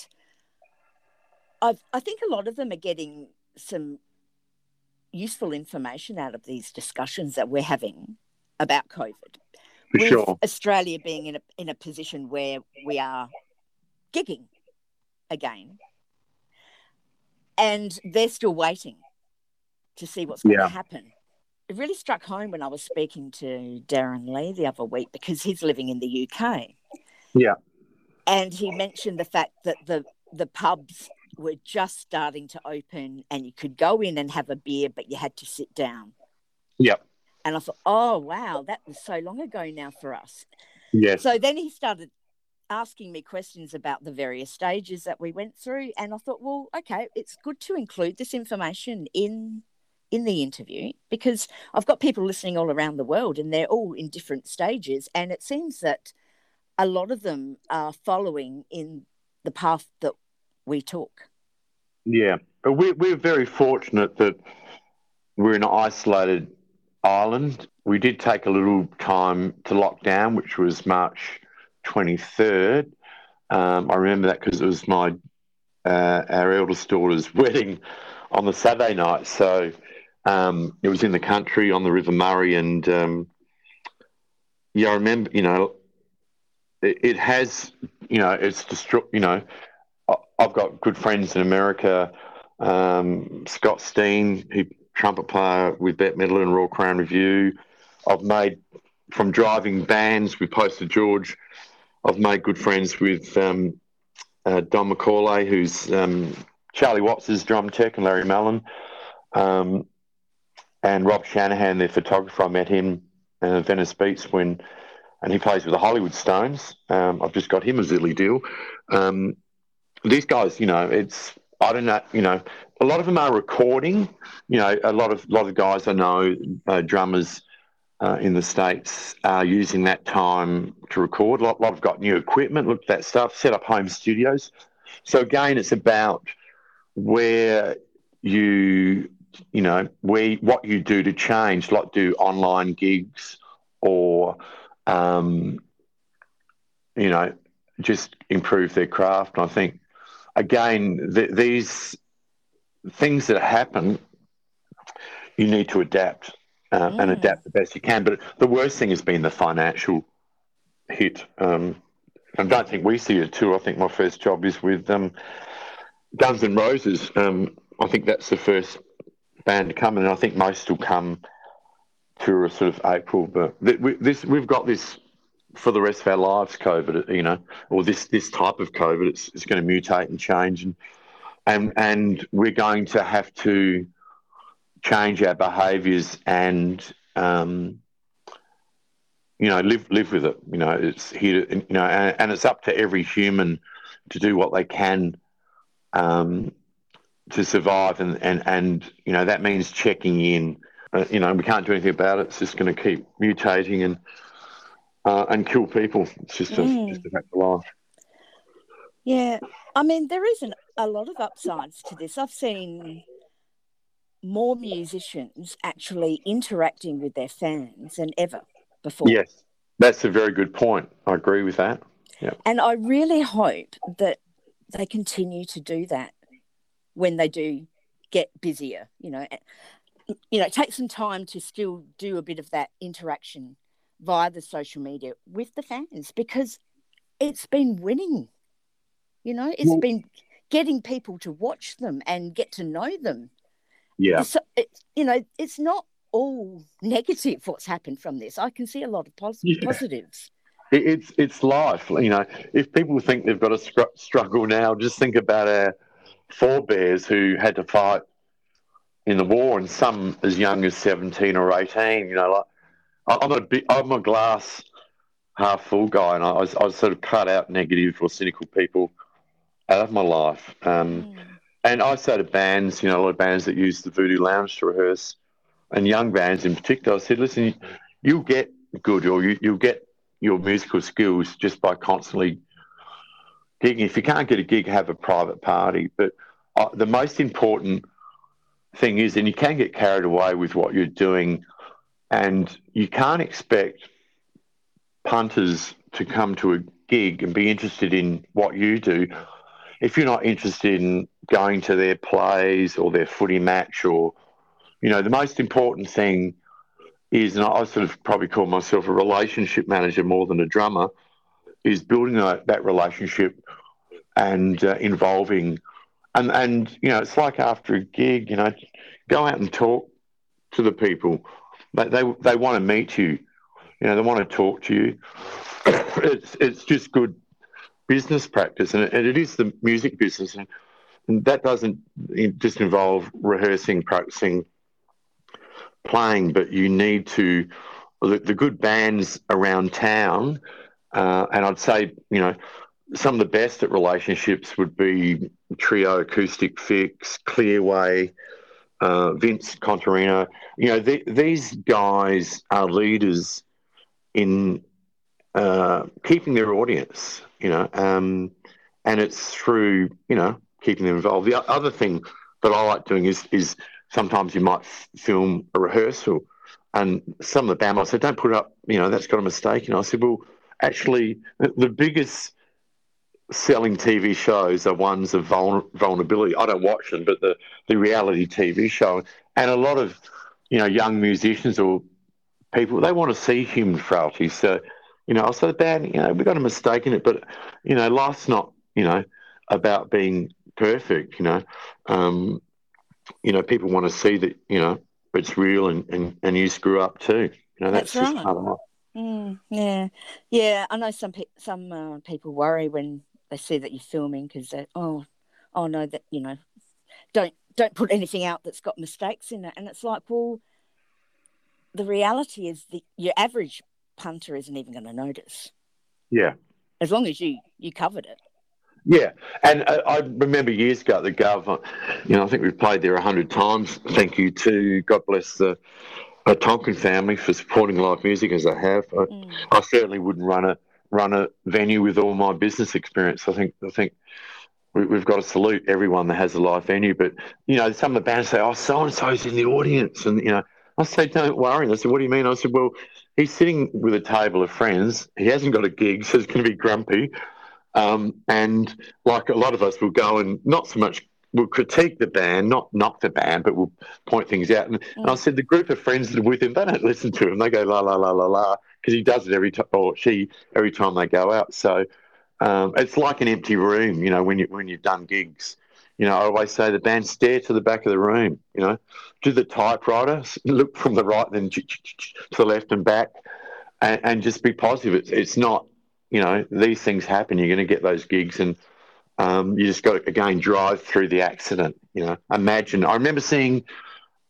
I've, I think a lot of them are getting some useful information out of these discussions that we're having about COVID. For with sure. Australia being in a, in a position where we are gigging again, and they're still waiting to see what's going yeah. to happen. It really struck home when I was speaking to Darren Lee the other week because he's living in the U K. Yeah. And he mentioned the fact that the, the pubs were just starting to open and you could go in and have a beer, but you had to sit down. Yeah. And I thought, oh, wow, that was so long ago now for us. Yes. So then he started asking me questions about the various stages that we went through, and I thought, well, okay, it's good to include this information in in the interview because I've got people listening all around the world and they're all in different stages, and it seems that a lot of them are following in the path that we took. Yeah, but we're, we're very fortunate that we're in an isolated island. We did take a little time to lock down, which was March twenty-third. Um, I remember that because it was my uh, our eldest daughter's wedding on the Saturday night. So um, it was in the country on the River Murray, and um, yeah, I remember. You know, it, it has. You know, it's destroyed. You know, I, I've got good friends in America. Um, Scott Steen, who trumpet player with Bette Midler and Royal Crown Revue. I've made from driving bands with Poster George. I've made good friends with um, uh, Don McCauley, who's um, Charlie Watts' drum tech, and Larry Mallon, um, and Rob Shanahan, their photographer. I met him at uh, Venice Beats when, and he plays with the Hollywood Stones. Um, I've just got him a Zilly deal. Um, these guys, you know, it's I don't know, you know, a lot of them are recording. You know, a lot of lot of guys I know, uh, drummers. Uh, in the States, uh, using that time to record. A lot, lot have got new equipment, looked at that stuff, set up home studios. So, again, it's about where you, you know, where what you do to change, like do online gigs or, um, you know, just improve their craft. And I think, again, th- these things that happen, you need to adapt. Uh, yeah. And adapt the best you can. But the worst thing has been the financial hit. Um, I don't think we see it too. I think my first job is with um, Guns N' Roses. Um, I think that's the first band to come, and I think most will come through a sort of April. But th- we, this, we've got this for the rest of our lives, COVID, you know, or this this type of COVID. It's, it's going to mutate and change, and and and we're going to have to change our behaviours and, um, you know, live live with it. You know, it's here, you know, and, and it's up to every human to do what they can um, to survive. And, and, and, you know, that means checking in. Uh, you know, we can't do anything about it. It's just going to keep mutating and uh, and kill people. It's just a, mm. just a fact of life. Yeah. I mean, there isn't a lot of upsides to this. I've seen more musicians actually interacting with their fans than ever before. Yes, that's a very good point. I agree with that. Yep. And I really hope that they continue to do that when they do get busier. You know, you know, take some time to still do a bit of that interaction via the social media with the fans, because it's been winning. You know, it's well, been getting people to watch them and get to know them. Yeah, so it, you know, it's not all negative what's happened from this. I can see a lot of pos- yeah. positives. It, it's it's life, you know. If people think they've got to str- struggle now, just think about our forebears who had to fight in the war, and some as young as seventeen or eighteen. You know, like I'm a big, I'm a glass half full guy, and I, I, was, I was sort of cut out negative or cynical people out of my life. Um, mm. And I say to bands, you know, a lot of bands that use the Voodoo Lounge to rehearse, and young bands in particular, I said, listen, you'll get good or you, you'll get your musical skills just by constantly gigging. If you can't get a gig, have a private party. But uh, the most important thing is, and you can get carried away with what you're doing, and you can't expect punters to come to a gig and be interested in what you do if you're not interested in going to their plays or their footy match. Or, you know, the most important thing is, and I sort of probably call myself a relationship manager more than a drummer, is building that, that relationship and uh, involving. And, and, you know, it's like after a gig, you know, go out and talk to the people. But they they want to meet you. You know, they want to talk to you. It's it's just good business practice, and it is the music business, and that doesn't just involve rehearsing, practicing, playing, but you need to the, the good bands around town, uh, and I'd say, you know, some of the best at relationships would be Trio, Acoustic Fix, Clearway, uh, Vince Contarino. You know, the, these guys are leaders in uh, keeping their audience. You know, um, and it's through, you know, keeping them involved. The other thing that I like doing is is sometimes you might f- film a rehearsal, and some of the band might say, don't put it up, you know, that's got a mistake. And I said, well, actually the, the biggest selling T V shows are ones of vulner, vulnerability. I don't watch them, but the, the reality T V show. And a lot of, you know, young musicians or people, they want to see human frailty. So, you know, I said, man, you know, we got a mistake in it, but, you know, life's not, you know, about being perfect, you know. Um, you know, people want to see that, you know, it's real and, and, and you screw up too. You know, that's, that's right. Just part of life. Mm, yeah. Yeah, I know some, pe- some uh, people worry when they see that you're filming because they, oh, oh no, that, you know, don't don't put anything out that's got mistakes in it. And it's like, well, the reality is the your average punter isn't even going to notice. Yeah. As long as you, you covered it. Yeah. And I, I remember years ago at the Gov, you know, I think we've played there a hundred times. Thank you to, God bless the uh, Tonkin family for supporting live music as they have. I, mm. I certainly wouldn't run a, run a venue with all my business experience. I think, I think, we've got to salute everyone that has a live venue. But, you know, some of the bands say, oh, so-and-so's in the audience. And, you know, I said, don't worry. And I said, what do you mean? I said, well, he's sitting with a table of friends. He hasn't got a gig, so he's going to be grumpy. Um, and like a lot of us will go and not so much, we'll critique the band, not knock the band, but we'll point things out. And, mm. and I said, the group of friends that are with him, they don't listen to him. They go, la, la, la, la, la, because he does it every time, or she, every time they go out. So, Um, it's like an empty room, you know, when, you, when you've done gigs. You know, I always say the band stare to the back of the room, you know, do the typewriter, look from the right then to the left and back and, and just be positive. It's, it's not, you know, these things happen. You're going to get those gigs and um, you just got to, again, drive through the accident, you know. Imagine. I remember seeing,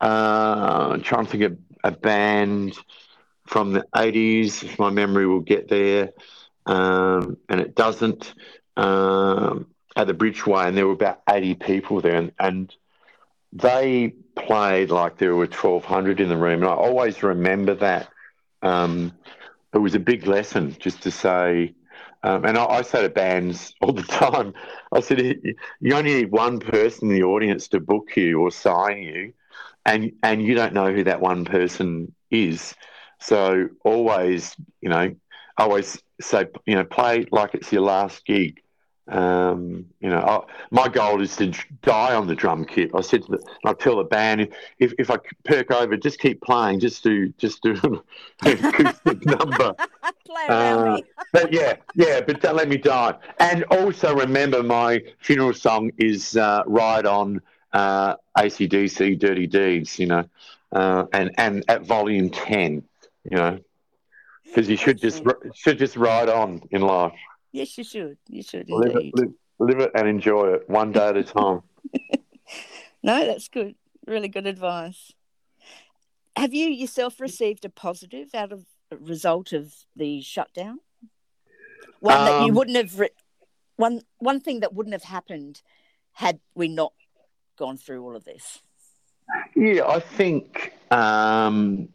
uh, I'm trying to think of a band from the eighties, if my memory will get there. Um, and it doesn't um, at the Bridgeway, and there were about eighty people there, and, and they played like there were twelve hundred in the room. And I always remember that. Um, it was a big lesson just to say, um, and I, I say to bands all the time, I said, you only need one person in the audience to book you or sign you, and and you don't know who that one person is. So always, you know, always. So, you know, play like it's your last gig. Um, you know, I, my goal is to die on the drum kit. I said, to the, I tell the band, if if I perk over, just keep playing, just do just do an acoustic number. Play around me. Uh, but yeah, yeah, but don't let me die. And also remember, my funeral song is uh, "Ride On" uh, A C D C "Dirty Deeds." You know, uh, and and at volume ten, you know. Because you should just should just ride on in life. Yes, you should. You should live it, live, live it and enjoy it one day at a time. No, that's good. Really good advice. Have you yourself received a positive out of a result of the shutdown? One um, that you wouldn't have re- one one thing that wouldn't have happened had we not gone through all of this. Yeah, I think. Um,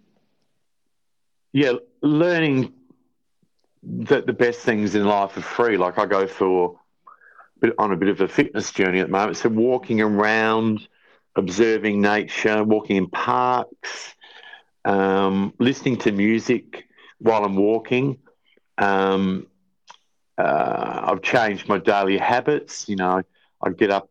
Yeah, learning that the best things in life are free. Like I go for on a bit of a fitness journey at the moment. So walking around, observing nature, walking in parks, um, listening to music while I'm walking. Um, uh, I've changed my daily habits. You know, I get up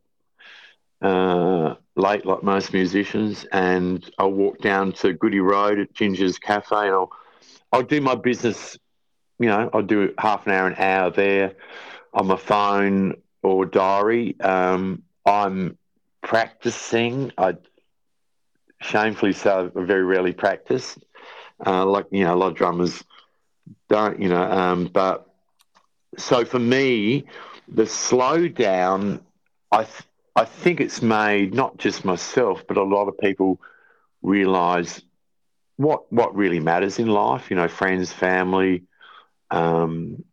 uh, late like most musicians and I'll walk down to Goody Road at Ginger's Cafe and I'll I'll do my business, you know, I'll do half an hour, an hour there on my phone or diary. Um, I'm practicing. I shamefully so very rarely practice. Uh, like, you know, a lot of drummers don't, you know. Um, but so for me, the slowdown, I, th- I think it's made not just myself but a lot of people realise What what really matters in life, you know, friends, family, um,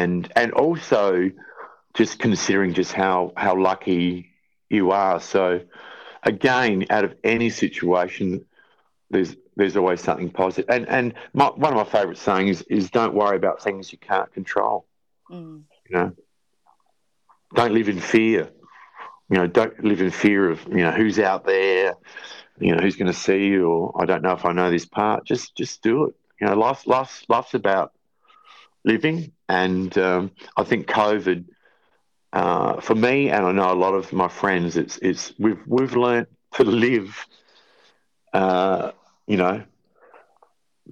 and and also just considering just how, how lucky you are. So, again, out of any situation, there's there's always something positive. And and my, one of my favourite sayings is, "Don't worry about things you can't control." Mm. You know, don't live in fear. You know, don't live in fear of you know who's out there. You know, who's going to see you or I don't know if I know this part. Just just do it. You know, life, life's, life's about living. And um, I think COVID, uh, for me, and I know a lot of my friends, it's it's we've we've learned to live, uh, you know,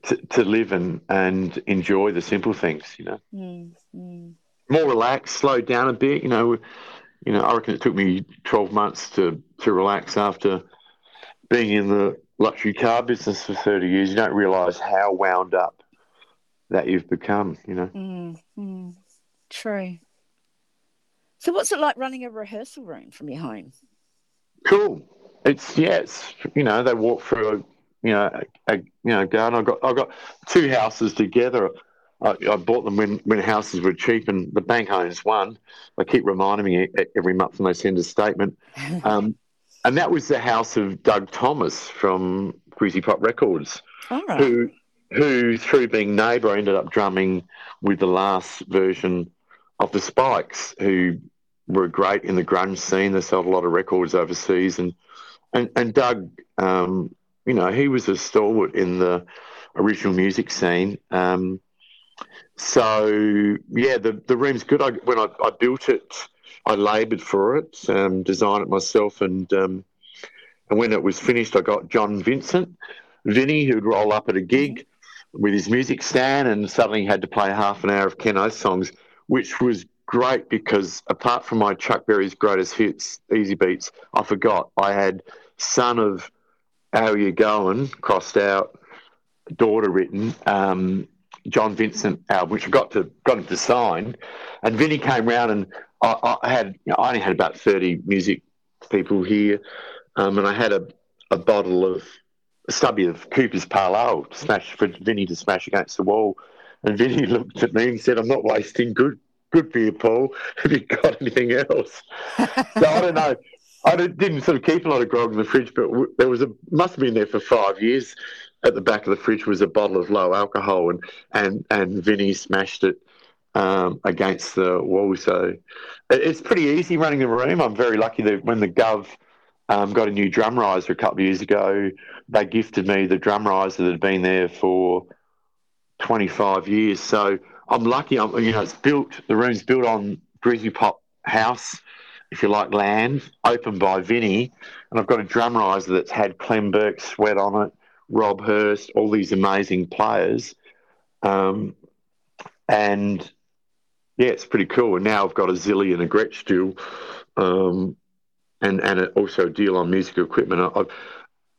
to, to live and, and enjoy the simple things, you know. Mm-hmm. More relaxed, slow down a bit, you know. You know, I reckon it took me twelve months to, to relax after being in the luxury car business for thirty years. You don't realise how wound up that you've become, you know. Mm, mm, true. So what's it like running a rehearsal room from your home? Cool. It's, yeah, it's, you know, they walk through a, you know, a, a you know, garden. I've got, I've got two houses together. I, I bought them when, when houses were cheap and the bank owns one. They keep reminding me every month when they send a statement. Um, and that was the house of Doug Thomas from Greasy Pop Records, all right. who, who through being neighbour ended up drumming with the last version of the Spikes, who were great in the grunge scene. They sold a lot of records overseas. And, and, and Doug, um, you know, he was a stalwart in the original music scene. Um So, yeah, the, the room's good. I, when I, I built it, I laboured for it, um, designed it myself, and um, and when it was finished, I got John Vincent, Vinny, who'd roll up at a gig with his music stand and suddenly had to play half an hour of Ken O songs, which was great because apart from my Chuck Berry's greatest hits, Easy Beats, I forgot. I had Son of How You Goin' crossed out, Daughter written, um John Vincent album, which I got to got him to sign, and Vinny came round and I, I had you know, I only had about thirty music people here, um, and I had a, a bottle of a stubby of Cooper's Parlour smash for Vinny to smash against the wall, and Vinny looked at me and said, "I'm not wasting good good beer, Paul. Have you got anything else?" So I don't know. I didn't sort of keep a lot of grog in the fridge, but there was a must have been there for five years. At the back of the fridge was a bottle of low alcohol, and and, and Vinny smashed it um, against the wall. So it's pretty easy running the room. I'm very lucky that when the Gov um, got a new drum riser a couple of years ago, they gifted me the drum riser that had been there for twenty-five years. So I'm lucky. I'm, you know, it's built. The room's built on Grizzly Pop house, if you like, land opened by Vinny, and I've got a drum riser that's had Clem Burke's sweat on it. Rob Hurst, all these amazing players. Um, and, yeah, it's pretty cool. And now I've got a Zilly and a Gretsch deal um, and, and also a deal on musical equipment. I've,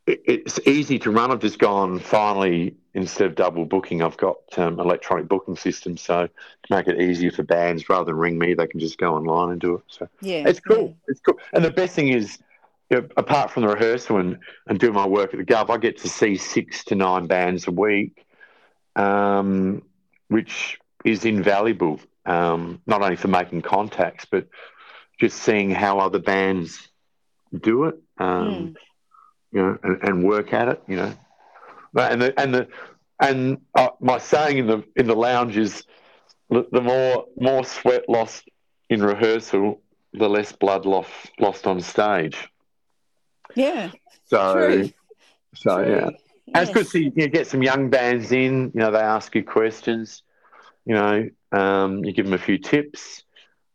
it, it's easy to run. I've just gone, finally, instead of double booking, I've got um, electronic booking system. So to make it easier for bands, rather than ring me, they can just go online and do it. So yeah, it's cool. Yeah. It's cool. And the best thing is, apart from the rehearsal and, and doing my work at the Gov, I get to see six to nine bands a week, um, which is invaluable, um, not only for making contacts but just seeing how other bands do it, um, mm. you know, and, and work at it, you know. And the and the and uh, my saying in the in the lounge is the more more sweat lost in rehearsal, the less blood lost lost on stage. Yeah. So, true. so true. yeah. Yes. And it's good to you know, get some young bands in. You know, they ask you questions. You know, um, you give them a few tips,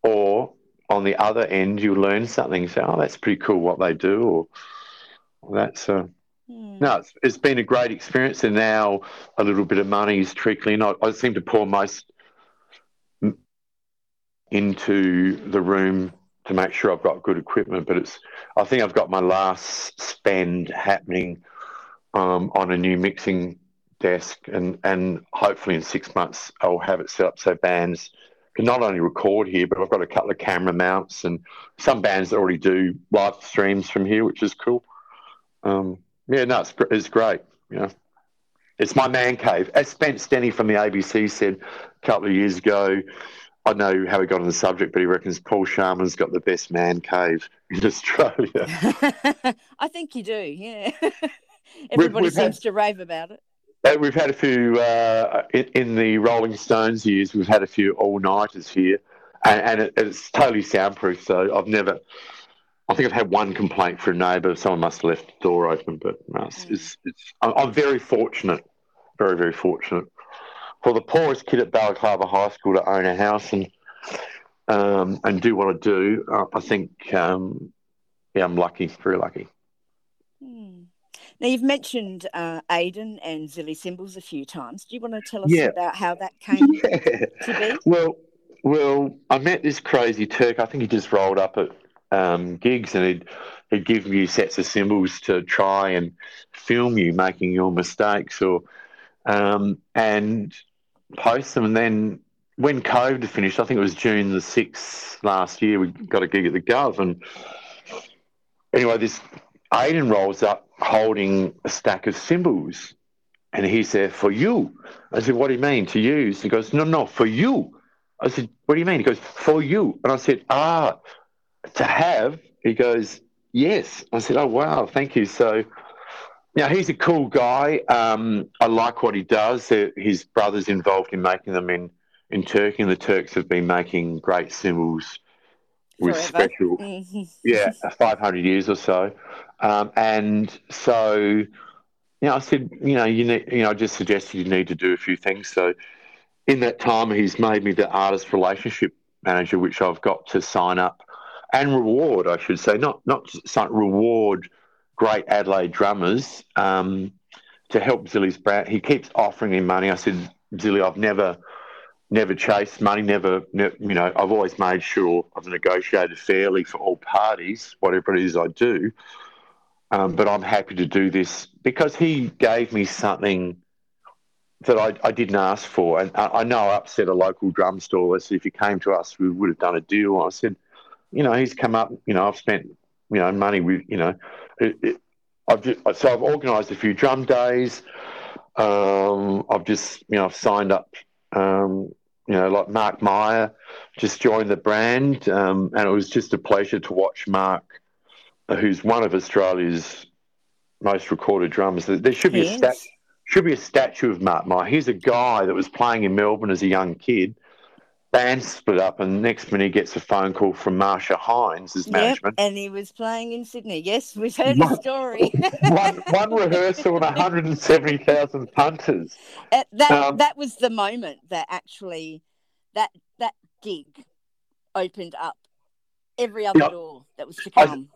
or on the other end, you learn something. Say, oh, that's pretty cool what they do, or, or that's. Uh... Mm. No, it's, it's been a great experience, and now a little bit of money is trickling. I, I seem to pour most into the room to make sure I've got good equipment, but it's I think I've got my last spend happening um, on a new mixing desk, and, and hopefully in six months I'll have it set up so bands can not only record here, but I've got a couple of camera mounts and some bands already do live streams from here, which is cool. Um, yeah, no, it's, it's great. You know, it's my man cave. As Spence Denny from the A B C said a couple of years ago, I know how he got on the subject, but he reckons Paul Sharman's got the best man cave in Australia. I think you do, yeah. Everybody we've, we've seems had, to rave about it. We've had a few, uh, in, in the Rolling Stones years, we've had a few all-nighters here, and, and it, it's totally soundproof, so I've never, I think I've had one complaint for a neighbour, someone must have left the door open, but no, it's, mm. it's, it's, I'm very fortunate, very, very fortunate. for the poorest kid at Balaclava High School to own a house and um, and do what I do, uh, I think, um, yeah, I'm lucky, very lucky. Hmm. Now, you've mentioned uh, Aiden and Zilly Cymbals a few times. Do you want to tell us yeah. about how that came yeah. to be? Well, well, I met this crazy Turk. I think he just rolled up at um, gigs and he'd, he'd give you sets of cymbals to try and film you making your mistakes or um, and post them. And then when COVID finished, I think it was June the sixth last year, we got a gig at the Gov. And anyway, this Aiden rolls up holding a stack of cymbals and he said, "For you." I said, "What do you mean, to use?" He goes, no, no, "for you." I said, "What do you mean?" He goes, "For you." And I said, "Ah, to have?" He goes, "Yes." I said, "Oh, wow, thank you." So now he's a cool guy. Um, I like what he does. His brother's involved in making them in, in Turkey, and the Turks have been making great cymbals with Forever. special, yeah, five hundred years or so. Um, and so, you know, I said, you know, you need, you know, I just suggested you need to do a few things. So in that time, he's made me the artist relationship manager, which I've got to sign up and reward, I should say, not not sign, reward great Adelaide drummers um, to help Zilly's brand. He keeps offering me money. I said, "Zilly, I've never never chased money, never, ne- you know, I've always made sure I've negotiated fairly for all parties, whatever it is I do. Um, but I'm happy to do this," because he gave me something that I, I didn't ask for. And I, I know I upset a local drum store. I said, "If you came to us, we would have done a deal." I said, you know, he's come up, you know, I've spent, you know, money with, you know, it, it, I've just, so I've organised a few drum days. Um, I've just, you know, I've signed up, um, you know, like Mark Meyer just joined the brand. Um, and it was just a pleasure to watch Mark, who's one of Australia's most recorded drummers. There should be, a stat, should be a statue of Mark Meyer. He's a guy that was playing in Melbourne as a young kid. Band split up, and next minute he gets a phone call from Marsha Hines, his yep, management. And he was playing in Sydney. Yes, we've heard one, the story. one, one rehearsal and one hundred seventy thousand punters. Uh, that um, that was the moment that actually that that gig opened up every other yep. door that was to come.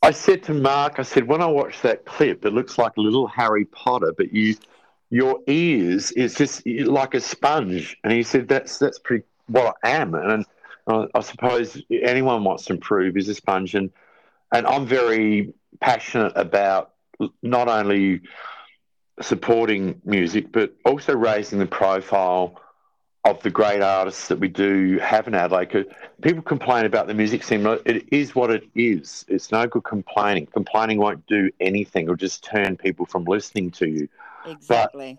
I, I said to Mark, I said, "When I watched that clip, it looks like a little Harry Potter, but you, your ears is just like a sponge." And he said, "That's that's pretty." Well, I am, and I, I suppose anyone wants to improve is a sponge, and, and I'm very passionate about not only supporting music but also raising the profile of the great artists that we do have in Adelaide. People complain about the music scene. It is what it is. It's no good complaining. Complaining won't do anything. It'll just turn people from listening to you. Exactly.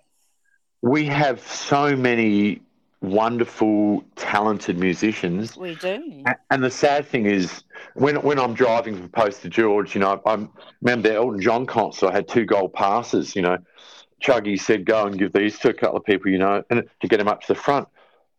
But we have so many wonderful, talented musicians. We do. And the sad thing is, when when I'm driving from Post to George, you know, I, I remember the Elton John concert, I had two gold passes, you know. Chuggy said, "Go and give these to a couple of people," you know, and to get them up to the front.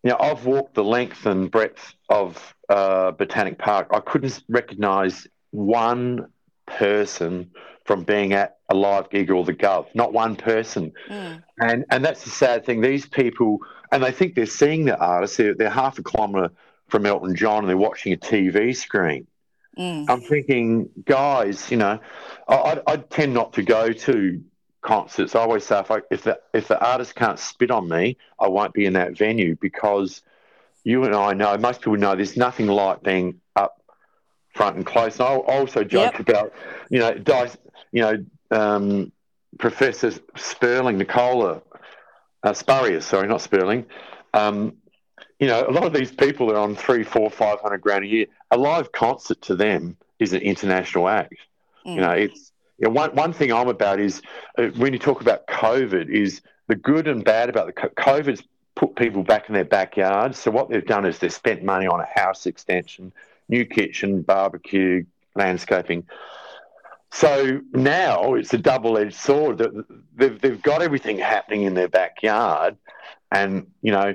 You know, I've walked the length and breadth of uh, Botanic Park. I couldn't recognise one person from being at a live gig or the Gov, not one person. Mm. And and that's the sad thing. These people, and they think they're seeing the artist. They're, they're half a kilometre from Elton John and they're watching a T V screen. Mm. I'm thinking, guys, you know, I, I, I tend not to go to concerts. I always say if, I, if, the, if the artist can't spit on me, I won't be in that venue, because you and I know, most people know, there's nothing like being up front and close. And I also joke yep. about, you know, Dice, you know, um, Professor Sperling, Nicola uh, Spurrier, sorry, not Sperling. Um, you know, a lot of these people are on three, four, five hundred grand a year. A live concert to them is an international act. Mm. You know, it's you know, one one thing I'm about is uh, when you talk about COVID, is the good and bad about the co- COVID's put people back in their backyards. So what they've done is they've spent money on a house extension, new kitchen, barbecue, landscaping. So now it's a double-edged sword. They've, they've got everything happening in their backyard, and, you know,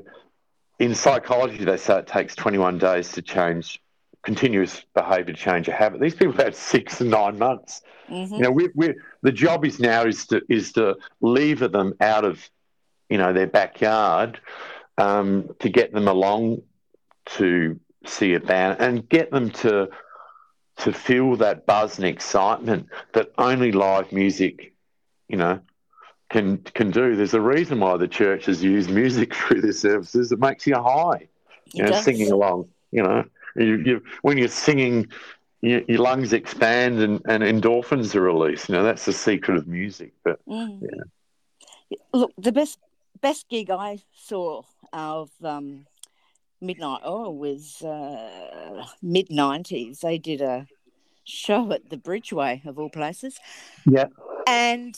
in psychology they say it takes twenty-one days to change continuous behaviour, change a habit. These people have six and nine months. Mm-hmm. You know, we're, we're, the job is now is to is to lever them out of, you know, their backyard, um, to get them along to see a band and get them to to feel that buzz and excitement that only live music, you know, can can do. There's a reason why the churches use music through their services. It makes you high, you know, singing along. You know, you, you, when you're singing, you, your lungs expand and, and endorphins are released. You know, that's the secret of music. But mm. yeah. Look, the best best gig I saw of um, Midnight Oh was uh, mid nineties. They did a show at the Bridgeway of all places. Yeah, and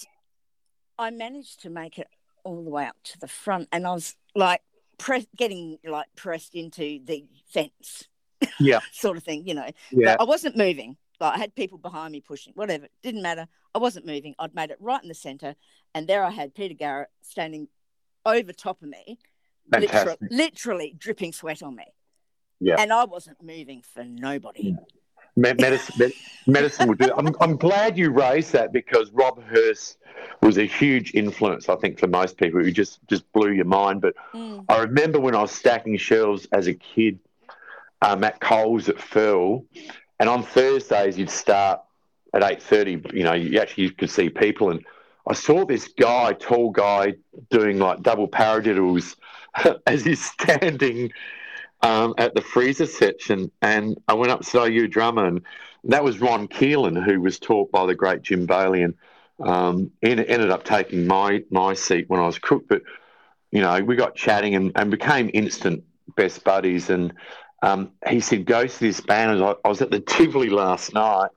I managed to make it all the way up to the front, and I was like press, getting like pressed into the fence, yeah, sort of thing, you know. Yeah. But I wasn't moving. Like I had people behind me pushing, whatever. Didn't matter. I wasn't moving. I'd made it right in the centre, and there I had Peter Garrett standing over top of me, literally, literally dripping sweat on me. Yeah, and I wasn't moving for nobody. Yeah. Medicine, medicine would do. I'm, I'm glad you raised that because Rob Hurst was a huge influence, I think, for most people. Who just, just blew your mind. But mm. I remember when I was stacking shelves as a kid um, at Coles at Firle, and on Thursdays you'd start at eight thirty. You know, you actually could see people, and I saw this guy, tall guy, doing like double paradiddles as he's standing Um, at the freezer section, and I went up to the O U drummer, and that was Ron Keelan, who was taught by the great Jim Bailey, and um, ended up taking my my seat when I was cook. But you know, we got chatting and, and became instant best buddies. And um, he said, "Go to this band." And I, I was at the Tivoli last night.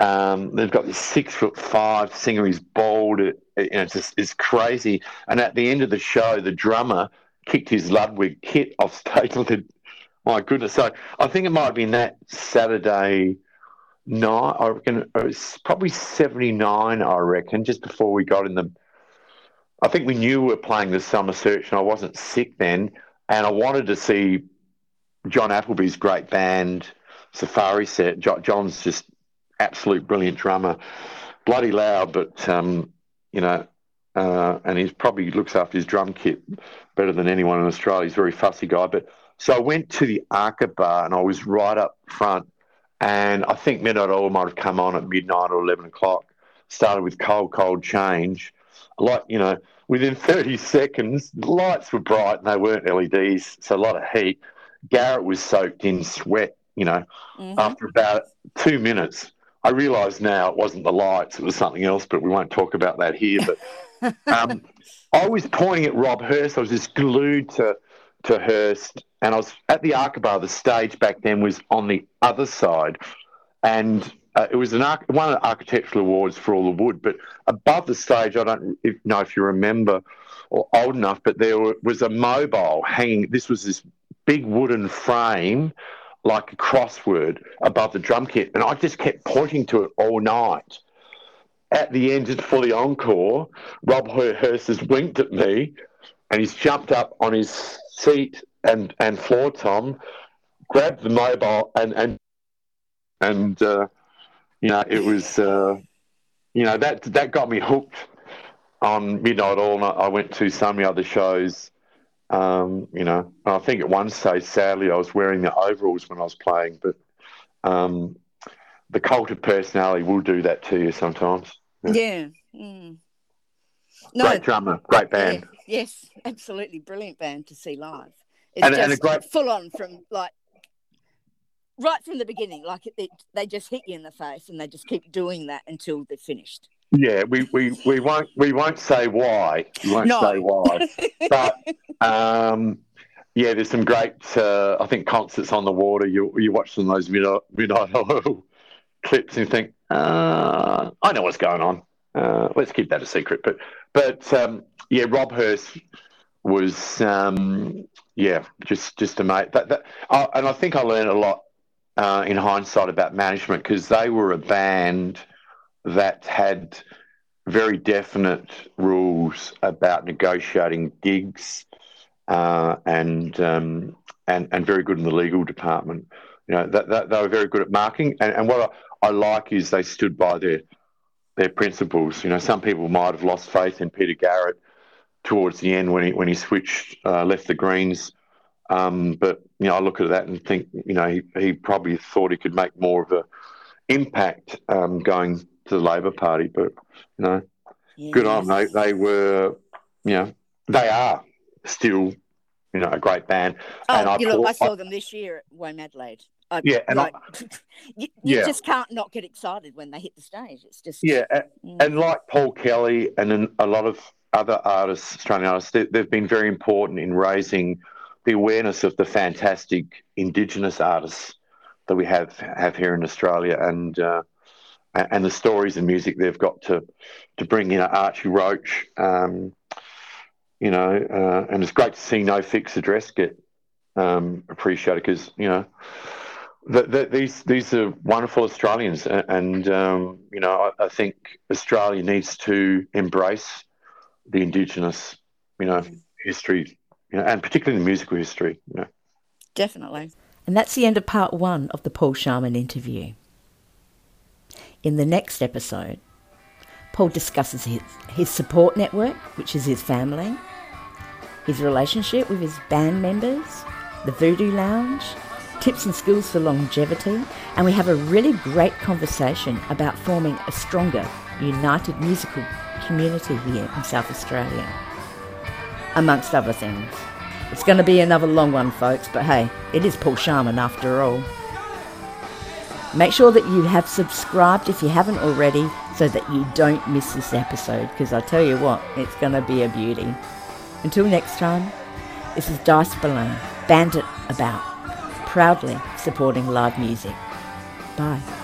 Um, they've got this six foot five singer. He's bald. It, it, you know, it's just, it's crazy. And at the end of the show, the drummer kicked his Ludwig kit off stage. My goodness. So I think it might have been that Saturday night. I reckon it was probably seventy-nine, I reckon, just before we got in the – I think we knew we were playing the Summer Search, and I wasn't sick then, and I wanted to see John Appleby's great band, Safari Set. John's just absolute brilliant drummer, bloody loud, but, um, you know – Uh, and he probably looks after his drum kit better than anyone in Australia. He's a very fussy guy. But so I went to the Arca Bar, and I was right up front. And I think Midnight Oil might have come on at midnight or eleven o'clock. Started with Cold, Cold Change. Like, you know, within thirty seconds, the lights were bright and they weren't L E Ds, so a lot of heat. Garrett was soaked in sweat, you know, mm-hmm. after about two minutes. I realise now it wasn't the lights, it was something else, but we won't talk about that here. But Um, I was pointing at Rob Hurst. I was just glued to to Hurst, and I was at the Arca Bar. The stage back then was on the other side, and uh, it was an arch- one of the architectural awards for all the wood. But above the stage, I don't if, know if you remember or old enough, but there were, was a mobile hanging. This was this big wooden frame, like a crossword, above the drum kit, and I just kept pointing to it all night. At the end, just before the encore, Rob Hurst has winked at me, and he's jumped up on his seat and, and floor tom, grabbed the mobile, and and and uh, you know it was uh, you know that that got me hooked on Midnight Oil. And I, I went to so many other shows, um, you know. And I think at one stage, sadly, I was wearing the overalls when I was playing, but. Um, The cult of personality will do that to you sometimes. Yeah. yeah. Mm. No, great drummer, great band. Yeah, yes, absolutely brilliant band to see live. It's and, just and a great... full on from like right from the beginning. Like it, it, they just hit you in the face, and they just keep doing that until they're finished. Yeah, we, we, we won't we won't say why. We won't no. say why. But um, yeah, there's some great uh, I think concerts on the water. You you watch some of those midnight midnight clips and think, uh, I know what's going on. Uh, let's keep that a secret. But, but um, yeah, Rob Hurst was, um, yeah, just just a mate. That, that, uh, and I think I learned a lot uh, in hindsight about management because they were a band that had very definite rules about negotiating gigs uh, and um, and and very good in the legal department. You know, that, that they were very good at marking, and, and what I. I like is they stood by their their principles. You know, some people might have lost faith in Peter Garrett towards the end when he when he switched, uh, left the greens. Um, but, you know, I look at that and think, you know, he, he probably thought he could make more of an impact um, going to the Labor Party. But, you know, yes. good on them. They, they were, you know, they are still, you know, a great band. Oh, and you I look, thought, I saw I, them this year at Wome Adelaide. I, yeah, and like, I, you, you yeah. just can't not get excited when they hit the stage. It's just yeah, and, mm. and like Paul Kelly and a lot of other artists, Australian artists, they, they've been very important in raising the awareness of the fantastic Indigenous artists that we have have here in Australia, and uh, and the stories and music they've got to to bring in. Archie Roach, um, you know, uh, and it's great to see No Fixed Address get um, appreciated because you know. The, the, these these are wonderful Australians, and, and um, you know I, I think Australia needs to embrace the Indigenous, you know, history, you know, and particularly the musical history. You know. Definitely. And that's the end of part one of the Paul Sharman interview. In the next episode, Paul discusses his, his support network, which is his family, his relationship with his band members, the Voodoo Lounge, tips and skills for longevity, and we have a really great conversation about forming a stronger, united musical community here in South Australia, amongst other things. It's going to be another long one, folks, but hey, it is Paul Sharman after all. Make sure that you have subscribed if you haven't already so that you don't miss this episode, because I tell you what, it's going to be a beauty. Until next time, this is Dice Balloon, Bandit About, proudly supporting live music. Bye.